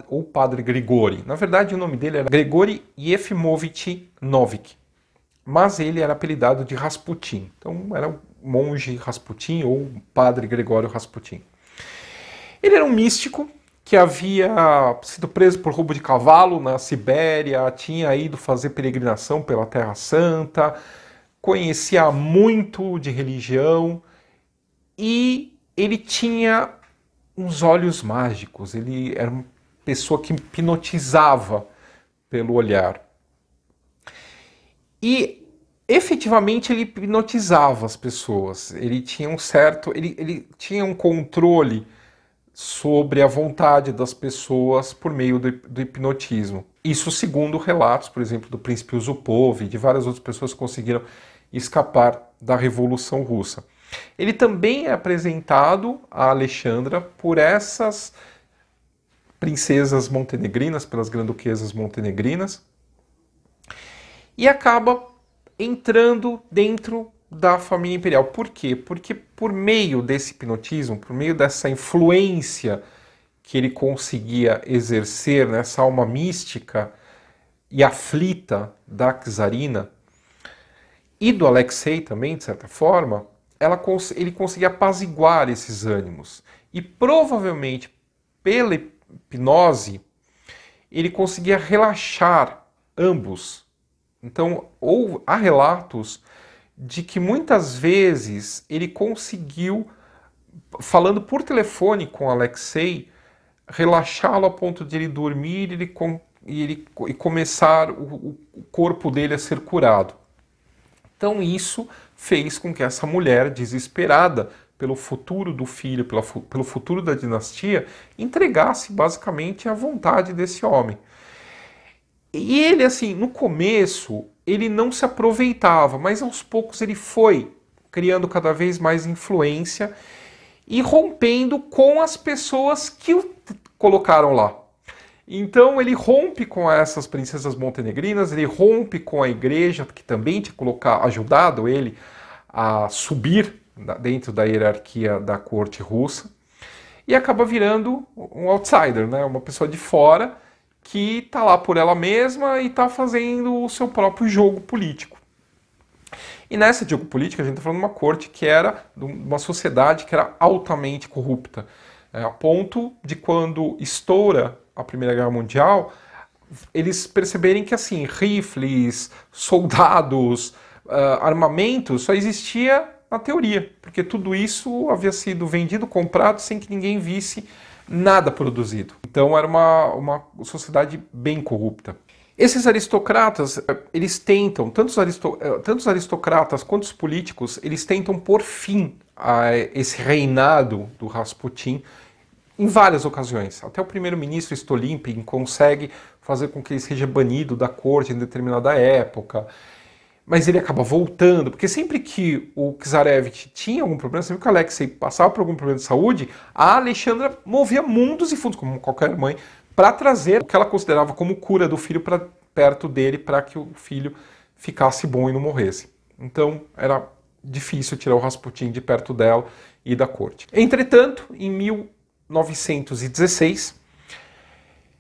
ou Padre Gregório. Na verdade, o nome dele era Grigori Yefimovich Novik, mas ele era apelidado de Rasputin. Então, era o monge Rasputin ou Padre Gregório Rasputin. Ele era um místico que havia sido preso por roubo de cavalo na Sibéria, tinha ido fazer peregrinação pela Terra Santa, conhecia muito de religião e ele tinha uns olhos mágicos, ele era uma pessoa que hipnotizava pelo olhar. E efetivamente ele hipnotizava as pessoas, ele tinha um certo, ele tinha um controle sobre a vontade das pessoas por meio do hipnotismo. Isso segundo relatos, por exemplo, do príncipe Yusupov e de várias outras pessoas que conseguiram escapar da Revolução Russa. Ele também é apresentado a Alexandra por essas princesas montenegrinas, pelas granduquesas montenegrinas, e acaba entrando dentro da família imperial. Por quê? Porque por meio desse hipnotismo, por meio dessa influência que ele conseguia exercer nessa alma mística e aflita da czarina, e do Alexei também, de certa forma, ele conseguia apaziguar esses ânimos. E provavelmente, pela hipnose, ele conseguia relaxar ambos. Então, há relatos de que muitas vezes ele conseguiu, falando por telefone com Alexei, relaxá-lo a ponto de ele dormir e começar o corpo dele a ser curado. Então isso fez com que essa mulher, desesperada pelo futuro do filho, pelo futuro da dinastia, entregasse basicamente a vontade desse homem. E ele, assim, no começo, ele não se aproveitava, mas aos poucos ele foi criando cada vez mais influência e rompendo com as pessoas que o colocaram lá. Então ele rompe com essas princesas montenegrinas, ele rompe com a igreja, que também tinha ajudado ele a subir dentro da hierarquia da corte russa, e acaba virando um outsider, né? Uma pessoa de fora que está lá por ela mesma e está fazendo o seu próprio jogo político. E nessa jogo político a gente está falando de uma corte que era, de uma sociedade que era altamente corrupta, a ponto de quando estoura a Primeira Guerra Mundial, eles perceberem que, assim, rifles, soldados, armamentos, só existia na teoria, porque tudo isso havia sido vendido, comprado, sem que ninguém visse nada produzido. Então era uma sociedade bem corrupta. Esses aristocratas, eles tentam, tanto os aristocratas quanto os políticos, eles tentam pôr fim a esse reinado do Rasputin, em várias ocasiões. Até o primeiro-ministro Stolypin consegue fazer com que ele seja banido da corte em determinada época, mas ele acaba voltando, porque sempre que o Czarevich tinha algum problema, sempre que o Alexei passava por algum problema de saúde, a Alexandra movia mundos e fundos, como qualquer mãe, para trazer o que ela considerava como cura do filho para perto dele, para que o filho ficasse bom e não morresse. Então era difícil tirar o Rasputin de perto dela e da corte. Entretanto, em 1916,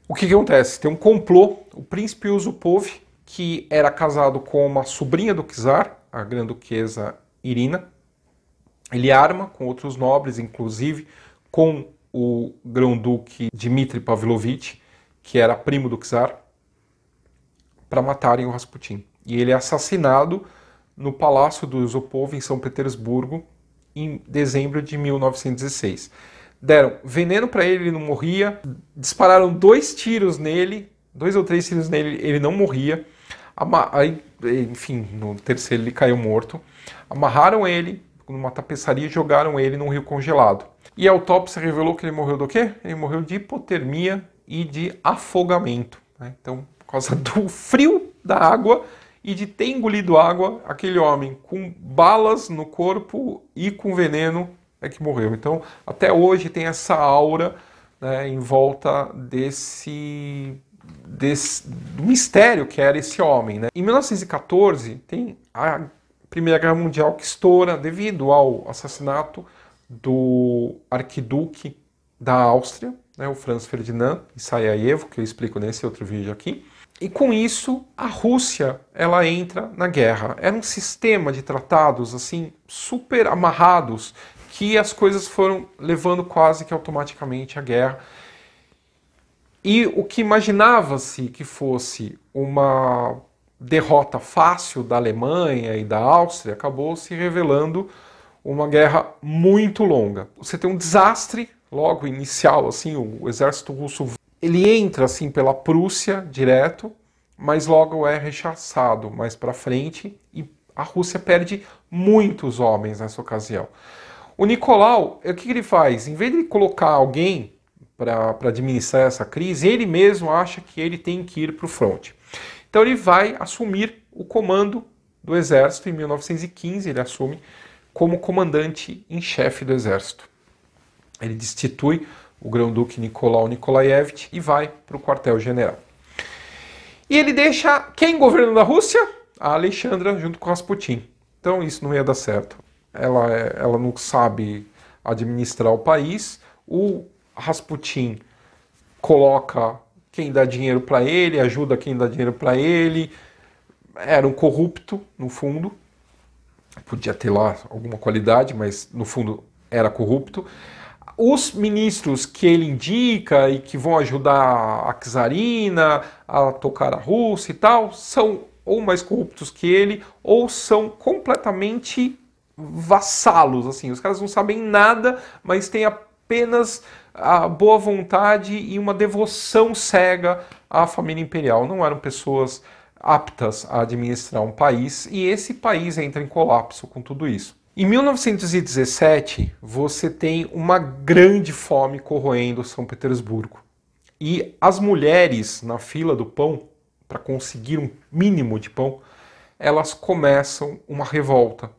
o que acontece? Tem um complô, o príncipe Yusupov, que era casado com uma sobrinha do czar, a grã-duquesa Irina, ele arma com outros nobres, inclusive com o grão-duque Dmitri Pavlovich, que era primo do czar, para matarem o Rasputin. E ele é assassinado no Palácio do Yusupov, em São Petersburgo, em dezembro de 1916. Deram veneno para ele, ele não morria. Dispararam 2 tiros nele, 2 ou 3 tiros nele, ele não morria. Aí, enfim, no terceiro ele caiu morto. Amarraram ele numa tapeçaria e jogaram ele num rio congelado. E a autópsia revelou que ele morreu do quê? Ele morreu de hipotermia e de afogamento, né? Então, por causa do frio da água e de ter engolido água, aquele homem com balas no corpo e com veneno é que morreu. Então, até hoje tem essa aura, né, em volta do mistério que era esse homem, né? Em 1914, tem a Primeira Guerra Mundial que estoura devido ao assassinato do arquiduque da Áustria, né, o Franz Ferdinand, em Sarajevo, que eu explico nesse outro vídeo aqui. E com isso, a Rússia, ela entra na guerra. Era um sistema de tratados, assim, super amarrados, que as coisas foram levando quase que automaticamente à guerra. E o que imaginava-se que fosse uma derrota fácil da Alemanha e da Áustria, acabou se revelando uma guerra muito longa. Você tem um desastre, logo inicial, assim, o exército russo... Ele entra assim pela Prússia direto, mas logo é rechaçado mais para frente e a Rússia perde muitos homens nessa ocasião. O Nicolau, o que ele faz? Em vez de colocar alguém para administrar essa crise, ele mesmo acha que ele tem que ir para o fronte. Então ele vai assumir o comando do exército em 1915, ele assume como comandante em chefe do exército. Ele destitui o grão-duque Nicolau Nikolaevich e vai para o quartel-general. E ele deixa quem governa da Rússia? A Alexandra junto com Rasputin. Então isso não ia dar certo. Ela não sabe administrar o país. O Rasputin coloca quem dá dinheiro para ele, ajuda quem dá dinheiro para ele. Era um corrupto, no fundo. Podia ter lá alguma qualidade, mas no fundo era corrupto. Os ministros que ele indica e que vão ajudar a czarina a tocar a Rússia e tal, são ou mais corruptos que ele, ou são completamente vassalos, assim. Os caras não sabem nada, mas têm apenas a boa vontade e uma devoção cega à família imperial. Não eram pessoas aptas a administrar um país, e esse país entra em colapso com tudo isso. Em 1917, você tem uma grande fome corroendo São Petersburgo. E as mulheres na fila do pão, para conseguir um mínimo de pão, elas começam uma revolta.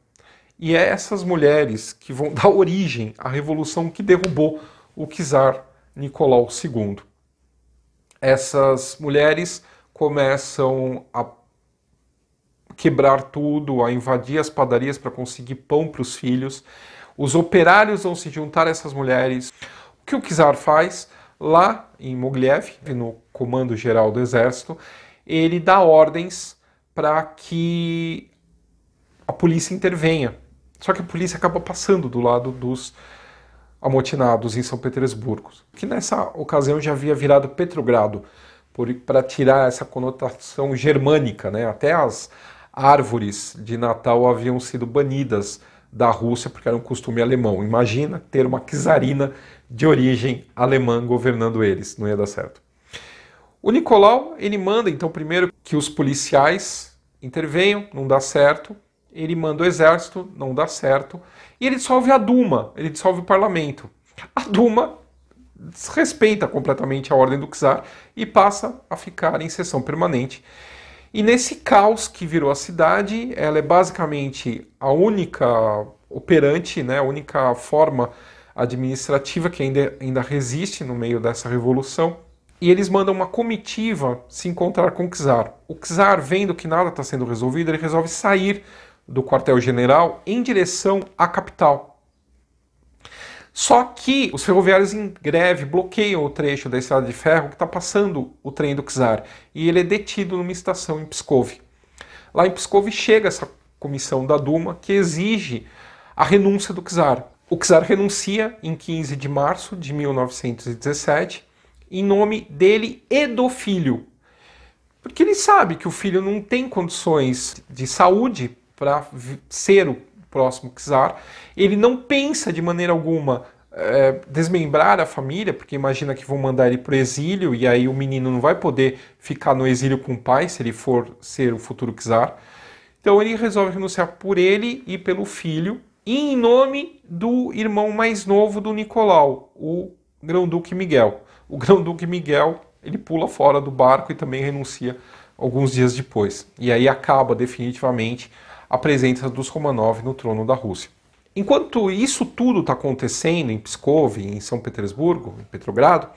E é essas mulheres que vão dar origem à revolução que derrubou o czar Nicolau II. Essas mulheres começam a quebrar tudo, a invadir as padarias para conseguir pão para os filhos. Os operários vão se juntar a essas mulheres. O que o czar faz? Lá em Mogiliev, no comando geral do exército, ele dá ordens para que a polícia intervenha. Só que a polícia acaba passando do lado dos amotinados em São Petersburgo, que nessa ocasião já havia virado Petrogrado, para tirar essa conotação germânica, né? Até as árvores de Natal haviam sido banidas da Rússia porque era um costume alemão. Imagina ter uma czarina de origem alemã governando eles, não ia dar certo. O Nicolau, ele manda então primeiro que os policiais intervenham, não dá certo. Ele manda o exército, não dá certo. E ele dissolve a Duma, ele dissolve o parlamento. A Duma desrespeita completamente a ordem do czar e passa a ficar em sessão permanente. E nesse caos que virou a cidade, ela é basicamente a única operante, né, a única forma administrativa que ainda resiste no meio dessa revolução. E eles mandam uma comitiva se encontrar com o Czar. O Czar, vendo que nada está sendo resolvido, ele resolve sair do quartel-general em direção à capital. Só que os ferroviários em greve bloqueiam o trecho da estrada de ferro que está passando o trem do Czar. E ele é detido numa estação em Pskov. Lá em Pskov chega essa comissão da Duma que exige a renúncia do Czar. O Czar renuncia em 15 de março de 1917, em nome dele e do filho. Porque ele sabe que o filho não tem condições de saúde para ser o próximo czar. Ele não pensa de maneira alguma desmembrar a família, porque imagina que vão mandar ele para o exílio, e aí o menino não vai poder ficar no exílio com o pai se ele for ser o futuro czar. Então ele resolve renunciar por ele e pelo filho, e em nome do irmão mais novo do Nicolau, o Grão-Duque Miguel. O Grão-Duque Miguel, ele pula fora do barco e também renuncia alguns dias depois. E aí acaba definitivamente a presença dos Romanov no trono da Rússia. Enquanto isso tudo está acontecendo em Pskov, em São Petersburgo, em Petrogrado,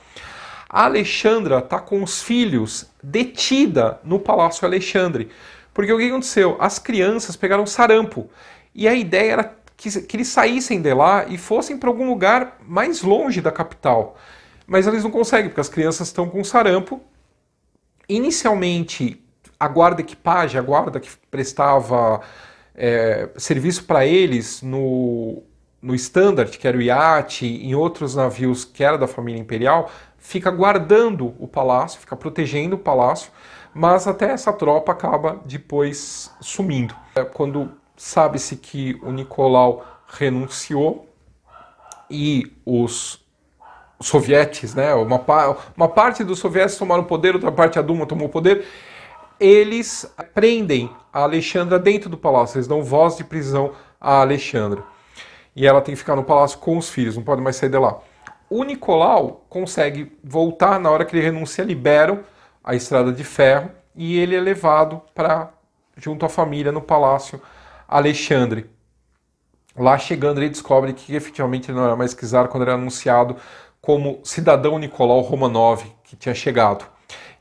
a Alexandra está com os filhos detida no Palácio Alexandre. Porque o que aconteceu? As crianças pegaram sarampo. E a ideia era que eles saíssem de lá e fossem para algum lugar mais longe da capital. Mas eles não conseguem, porque as crianças estão com sarampo. Inicialmente, a guarda-equipagem, a guarda que prestava serviço para eles no Standard, que era o iate, em outros navios que era da família imperial, fica guardando o palácio, fica protegendo o palácio, mas até essa tropa acaba depois sumindo. Quando sabe-se que o Nicolau renunciou e os sovietes, né? Uma parte dos sovietes tomaram o poder, outra parte a Duma tomou o poder. Eles prendem a Alexandra dentro do palácio, eles dão voz de prisão a Alexandra. E ela tem que ficar no palácio com os filhos, não pode mais sair de lá. O Nicolau consegue voltar na hora que ele renuncia, liberam a estrada de ferro e ele é levado para junto à família no Palácio Alexandre. Lá chegando ele descobre que efetivamente ele não era mais czar quando era anunciado como cidadão Nicolau Romanov, que tinha chegado.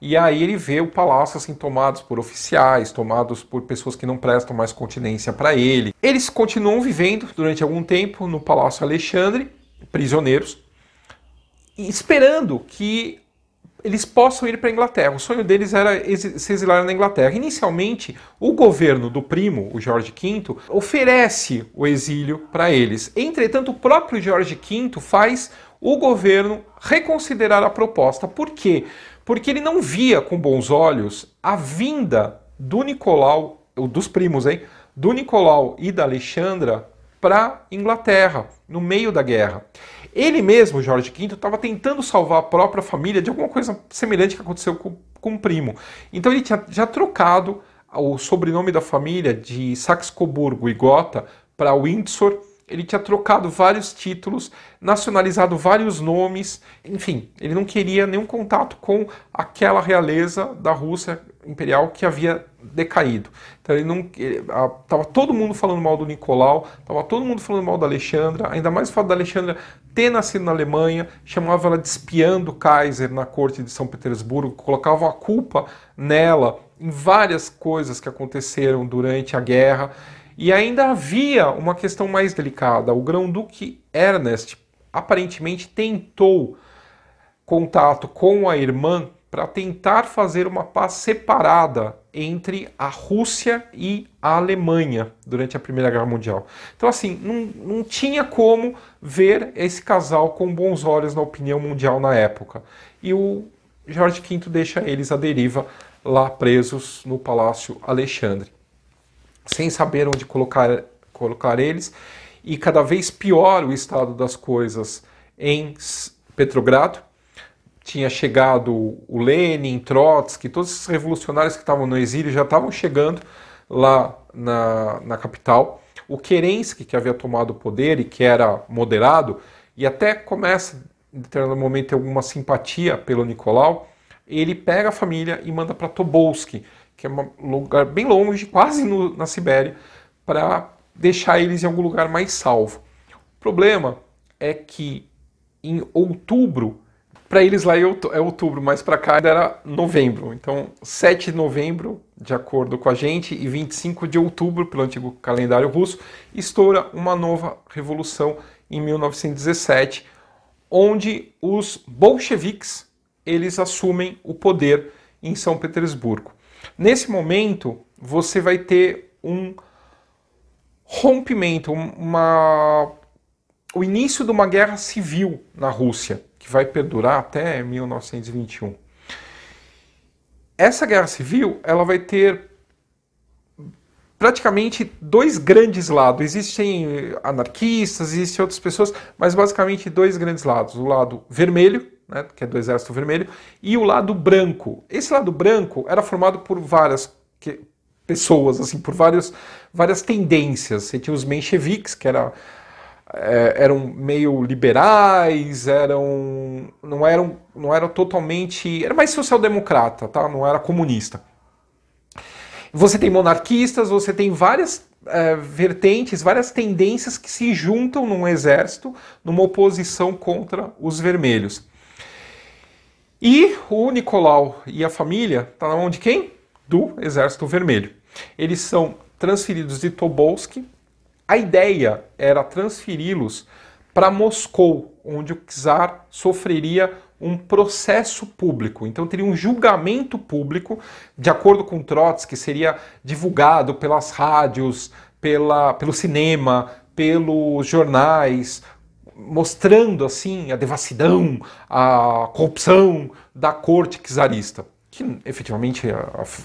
E aí ele vê o palácio assim, tomados por oficiais, tomados por pessoas que não prestam mais continência para ele. Eles continuam vivendo durante algum tempo no Palácio Alexandre, prisioneiros, esperando que eles possam ir para a Inglaterra. O sonho deles era se exilar na Inglaterra. Inicialmente, o governo do primo, o Jorge V, oferece o exílio para eles. Entretanto, o próprio Jorge V faz o governo reconsiderar a proposta. Por quê? Porque ele não via com bons olhos a vinda do Nicolau, dos primos, hein? Do Nicolau e da Alexandra para a Inglaterra, no meio da guerra. Ele mesmo, Jorge V, estava tentando salvar a própria família de alguma coisa semelhante que aconteceu com o primo. Então ele tinha já trocado o sobrenome da família de Saxe-Coburgo e Gotha para Windsor. Ele tinha trocado vários títulos, nacionalizado vários nomes, enfim, ele não queria nenhum contato com aquela realeza da Rússia imperial que havia decaído. Então ele não estava todo mundo falando mal do Nicolau, estava todo mundo falando mal da Alexandra, ainda mais o fato da Alexandra ter nascido na Alemanha, chamava ela de espiã do Kaiser na corte de São Petersburgo, colocavam a culpa nela em várias coisas que aconteceram durante a guerra. E ainda havia uma questão mais delicada. O Grão-Duque Ernest aparentemente tentou contato com a irmã para tentar fazer uma paz separada entre a Rússia e a Alemanha durante a Primeira Guerra Mundial. Então assim, não tinha como ver esse casal com bons olhos na opinião mundial na época. E o Jorge V deixa eles à deriva lá presos no Palácio Alexandre, sem saber onde colocar eles, e cada vez pior o estado das coisas em Petrogrado. Tinha chegado o Lenin, Trotsky, todos esses revolucionários que estavam no exílio já estavam chegando lá na capital. O Kerensky, que havia tomado o poder e que era moderado, e até começa, em determinado momento, alguma simpatia pelo Nicolau, ele pega a família e manda para Tobolsk, que é um lugar bem longe, quase na Sibéria, para deixar eles em algum lugar mais salvo. O problema é que em outubro Para eles lá é outubro, mas para cá era novembro. Então, 7 de novembro, de acordo com a gente, e 25 de outubro, pelo antigo calendário russo, estoura uma nova revolução em 1917, onde os bolcheviques eles assumem o poder em São Petersburgo. Nesse momento, você vai ter um rompimento, o início de uma guerra civil na Rússia, que vai perdurar até 1921. Essa guerra civil, ela vai ter praticamente dois grandes lados. Existem anarquistas, existem outras pessoas, mas basicamente dois grandes lados. O lado vermelho, né, que é do Exército Vermelho, e o lado branco. Esse lado branco era formado por várias pessoas, assim, por várias tendências. Você tinha os mencheviques, que eram meio liberais, não eram totalmente... Era mais social-democrata, tá? Não era comunista. Você tem monarquistas, você tem várias vertentes, várias tendências que se juntam num exército, numa oposição contra os vermelhos. E o Nicolau e a família tá na mão de quem? Do Exército Vermelho. Eles são transferidos de Tobolsk. A ideia era transferi-los para Moscou, onde o czar sofreria um processo público. Então teria um julgamento público, de acordo com Trotsky, seria divulgado pelas rádios, pelo cinema, pelos jornais, mostrando assim a devassidão, a corrupção da corte czarista. Que efetivamente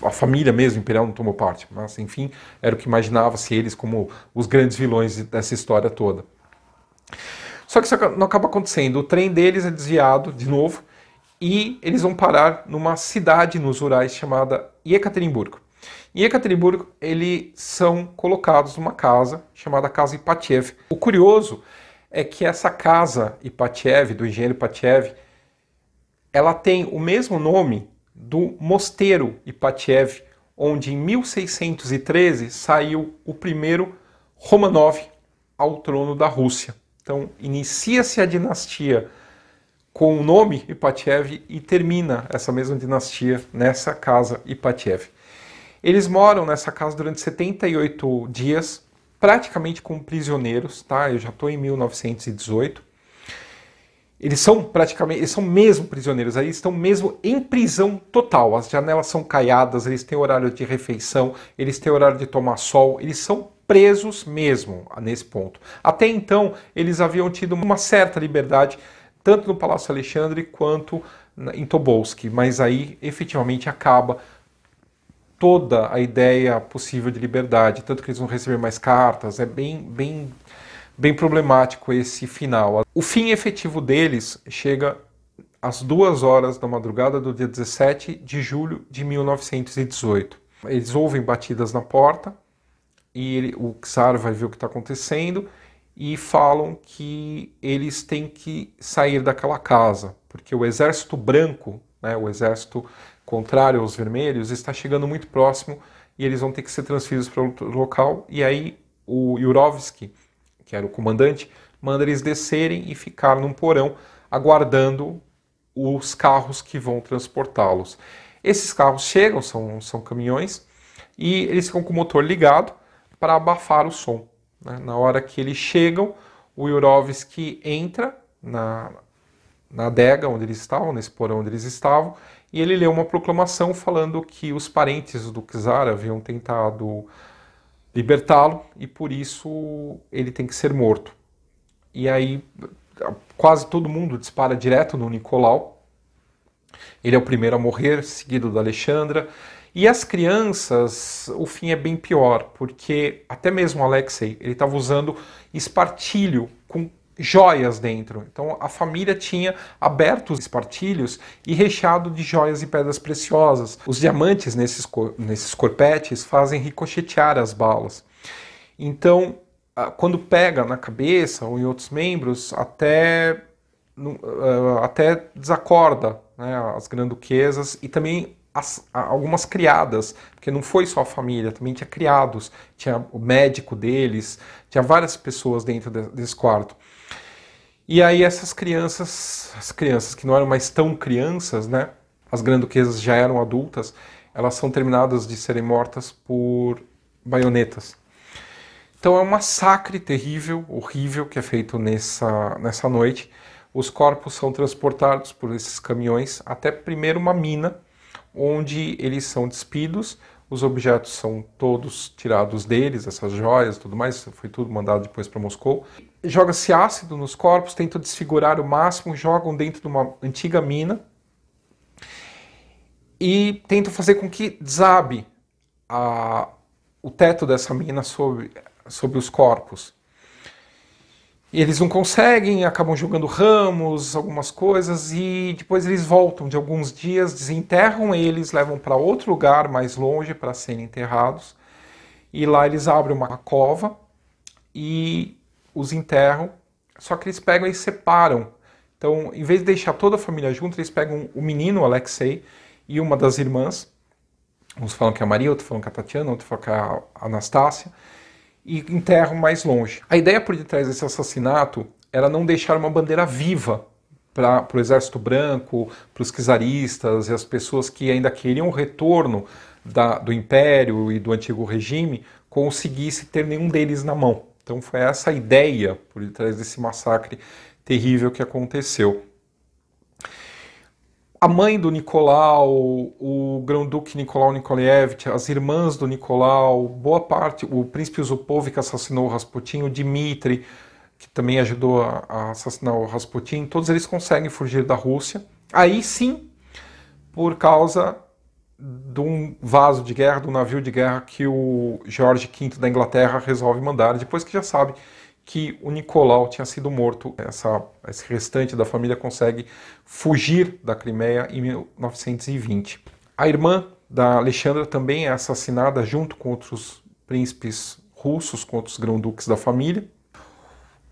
a família mesmo imperial não tomou parte, mas enfim, era o que imaginava-se eles como os grandes vilões dessa história toda. Só que isso não acaba acontecendo, o trem deles é desviado de novo e eles vão parar numa cidade nos Urais chamada Yekaterinburgo. Em Yekaterinburgo eles são colocados numa casa chamada Casa Ipatiev. O curioso é que essa Casa Ipatiev, do engenheiro Ipatiev, ela tem o mesmo nome do mosteiro Ipatiev, onde em 1613 saiu o primeiro Romanov ao trono da Rússia. Então inicia-se a dinastia com o nome Ipatiev e termina essa mesma dinastia nessa Casa Ipatiev. Eles moram nessa casa durante 78 dias, praticamente como prisioneiros, tá? Eu já estou em 1918. Eles são mesmo prisioneiros, eles estão mesmo em prisão total. As janelas são caiadas, eles têm horário de refeição, eles têm horário de tomar sol, eles são presos mesmo nesse ponto. Até então, eles haviam tido uma certa liberdade, tanto no Palácio Alexandre quanto em Tobolsk, mas aí efetivamente acaba toda a ideia possível de liberdade, tanto que eles vão receber mais cartas, é bem problemático esse final. O fim efetivo deles chega às 2 horas da madrugada do dia 17 de julho de 1918. Eles ouvem batidas na porta e o czar vai ver o que está acontecendo e falam que eles têm que sair daquela casa, porque o exército branco, né, o exército contrário aos vermelhos, está chegando muito próximo e eles vão ter que ser transferidos para outro local. E aí o Jurovski, que era o comandante, manda eles descerem e ficar num porão aguardando os carros que vão transportá-los. Esses carros chegam, são caminhões, e eles ficam com o motor ligado para abafar o som, né? Na hora que eles chegam, o Jurovski entra na adega onde eles estavam, nesse porão onde eles estavam, e ele leu uma proclamação falando que os parentes do czar haviam tentado libertá-lo e por isso ele tem que ser morto. E aí quase todo mundo dispara direto no Nicolau. Ele é o primeiro a morrer, seguido da Alexandra. E as crianças, o fim é bem pior, porque até mesmo Alexei, ele estava usando espartilho com joias dentro. Então a família tinha aberto os espartilhos e recheado de joias e pedras preciosas. Os diamantes nesses corpetes fazem ricochetear as balas. Então, quando pega na cabeça ou em outros membros, até desacorda, né, as granduquesas e também algumas criadas, porque não foi só a família, também tinha criados, tinha o médico deles, tinha várias pessoas dentro desse quarto. E aí essas crianças, as crianças que não eram mais tão crianças, né? As grã-duquesas já eram adultas, elas são terminadas de serem mortas por baionetas. Então é um massacre terrível, horrível, que é feito nessa noite. Os corpos são transportados por esses caminhões até primeiro uma mina, onde eles são despidos, os objetos são todos tirados deles, essas joias, tudo mais, foi tudo mandado depois para Moscou. Joga-se ácido nos corpos, tentam desfigurar o máximo, jogam dentro de uma antiga mina, e tentam fazer com que desabe o teto dessa mina sobre os corpos. E eles não conseguem, acabam jogando ramos, algumas coisas, e depois eles voltam de alguns dias, desenterram eles, levam para outro lugar mais longe para serem enterrados, e lá eles abrem uma cova e os enterram, só que eles pegam e separam. Então, em vez de deixar toda a família junto, eles pegam o menino, Alexei, e uma das irmãs, uns falam que é a Maria, outros falam que é a Tatiana, outros falam que é a Anastácia, e enterram mais longe. A ideia por detrás desse assassinato era não deixar uma bandeira viva para o Exército Branco, para os czaristas e as pessoas que ainda queriam o retorno do Império e do antigo regime, conseguisse ter nenhum deles na mão. Então foi essa a ideia por detrás desse massacre terrível que aconteceu. A mãe do Nicolau, o Grão-Duque Nicolau Nikolaevich, as irmãs do Nicolau, boa parte, o príncipe Yusupov que assassinou o Rasputin, o Dmitri, que também ajudou a assassinar o Rasputin, todos eles conseguem fugir da Rússia. Aí sim, por causa de um vaso de guerra, de um navio de guerra que o Jorge V da Inglaterra resolve mandar, depois que já sabe que o Nicolau tinha sido morto. Esse restante da família consegue fugir da Crimeia em 1920. A irmã da Alexandra também é assassinada junto com outros príncipes russos, com outros grão-duques da família.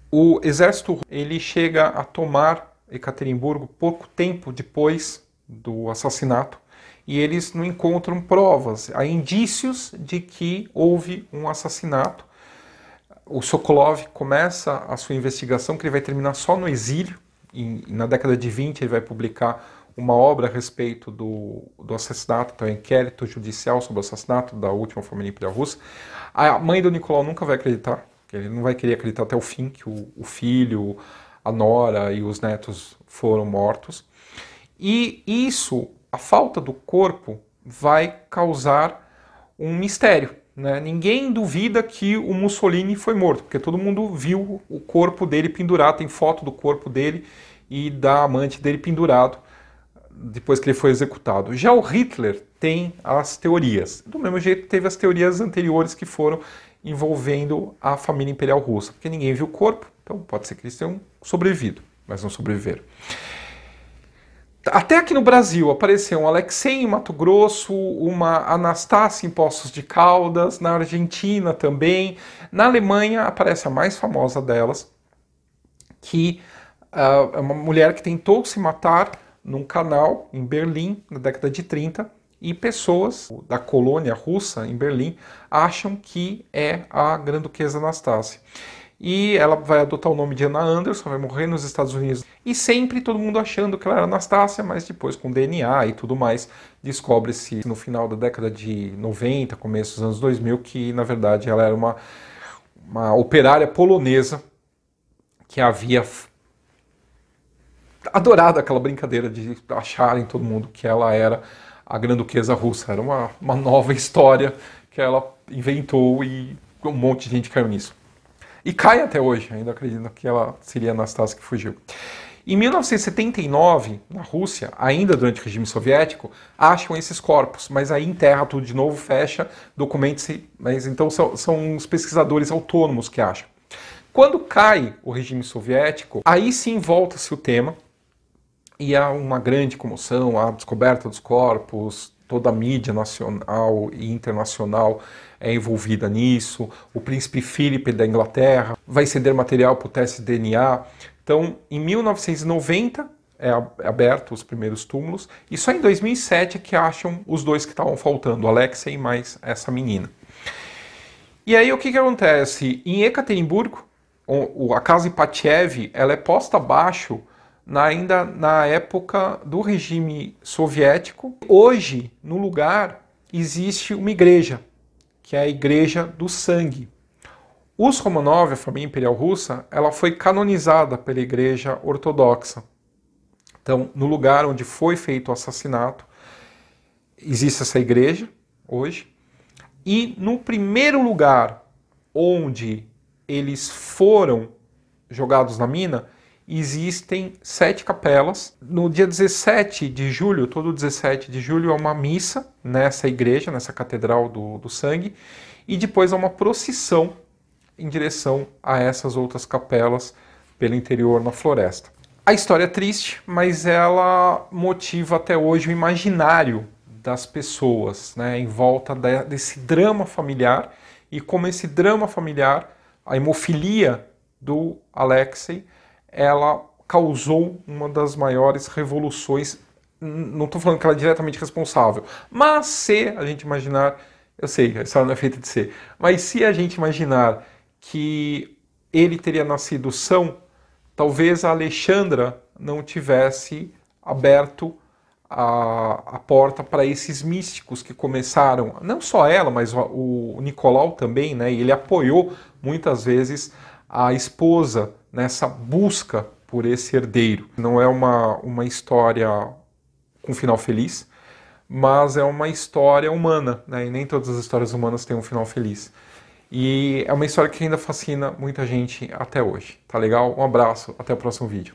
O exército ele chega a tomar Ekaterimburgo pouco tempo depois do assassinato e eles não encontram provas. Há indícios de que houve um assassinato. O Sokolov começa a sua investigação, que ele vai terminar só no exílio. Na década de 20 ele vai publicar uma obra a respeito do assassinato, então é um inquérito judicial sobre o assassinato da última família imperial russa. A mãe do Nicolau nunca vai acreditar, ele não vai querer acreditar até o fim que o filho, a nora e os netos foram mortos. E isso, a falta do corpo, vai causar um mistério. Né? Ninguém duvida que o Mussolini foi morto, porque todo mundo viu o corpo dele pendurado, tem foto do corpo dele e da amante dele pendurado depois que ele foi executado. Já o Hitler tem as teorias, do mesmo jeito teve as teorias anteriores que foram envolvendo a família imperial russa, porque ninguém viu o corpo, então pode ser que eles tenham sobrevivido, mas não sobreviveram. Até aqui no Brasil apareceu um Alexei em Mato Grosso, uma Anastácia em Poços de Caldas, na Argentina também. Na Alemanha aparece a mais famosa delas, que é uma mulher que tentou se matar num canal em Berlim, na década de 30, e pessoas da colônia russa em Berlim acham que é a grã-duquesa Anastácia. E ela vai adotar o nome de Anna Anderson, vai morrer nos Estados Unidos. E sempre todo mundo achando que ela era Anastácia, mas depois com DNA e tudo mais, descobre-se no final da década de 90, começo dos anos 2000, que na verdade ela era uma operária polonesa que havia adorado aquela brincadeira de acharem todo mundo que ela era a grã-duquesa russa. Era uma nova história que ela inventou e um monte de gente caiu nisso. E cai até hoje, ainda acredito que ela seria Anastácia que fugiu. Em 1979, na Rússia, ainda durante o regime soviético, acham esses corpos, mas aí enterra tudo de novo, fecha, documenta-se, mas então são os pesquisadores autônomos que acham. Quando cai o regime soviético, aí sim volta-se o tema, e há uma grande comoção, a descoberta dos corpos, toda a mídia nacional e internacional é envolvida nisso. O príncipe Philippe da Inglaterra vai ceder material para o teste de DNA. Então, em 1990 é aberto os primeiros túmulos e só em 2007 é que acham os dois que estavam faltando, Alexei e mais essa menina. E aí o que acontece? Em Ekaterimburgo, a Casa Ipatiev, ela é posta abaixo ainda na época do regime soviético. Hoje, no lugar, existe uma igreja, que é a Igreja do Sangue. Os Romanov, a família imperial russa, ela foi canonizada pela Igreja Ortodoxa. Então, no lugar onde foi feito o assassinato, existe essa igreja hoje. E no primeiro lugar onde eles foram jogados na mina, existem 7 capelas. No dia 17 de julho, todo 17 de julho, há uma missa nessa igreja, nessa Catedral do Sangue, e depois há uma procissão em direção a essas outras capelas pelo interior na floresta. A história é triste, mas ela motiva até hoje o imaginário das pessoas, né, em volta desse drama familiar, e como esse drama familiar, a hemofilia do Alexei, ela causou uma das maiores revoluções. Não estou falando que ela é diretamente responsável, mas se a gente imaginar, eu sei, a história não é feita de ser, mas se a gente imaginar que ele teria nascido são, talvez a Alexandra não tivesse aberto a porta para esses místicos que começaram, não só ela, mas o Nicolau também, né? E ele apoiou muitas vezes a esposa nessa busca por esse herdeiro. Não é uma história com final feliz, mas é uma história humana, né? E nem todas as histórias humanas têm um final feliz. E é uma história que ainda fascina muita gente até hoje. Tá legal? Um abraço, até o próximo vídeo.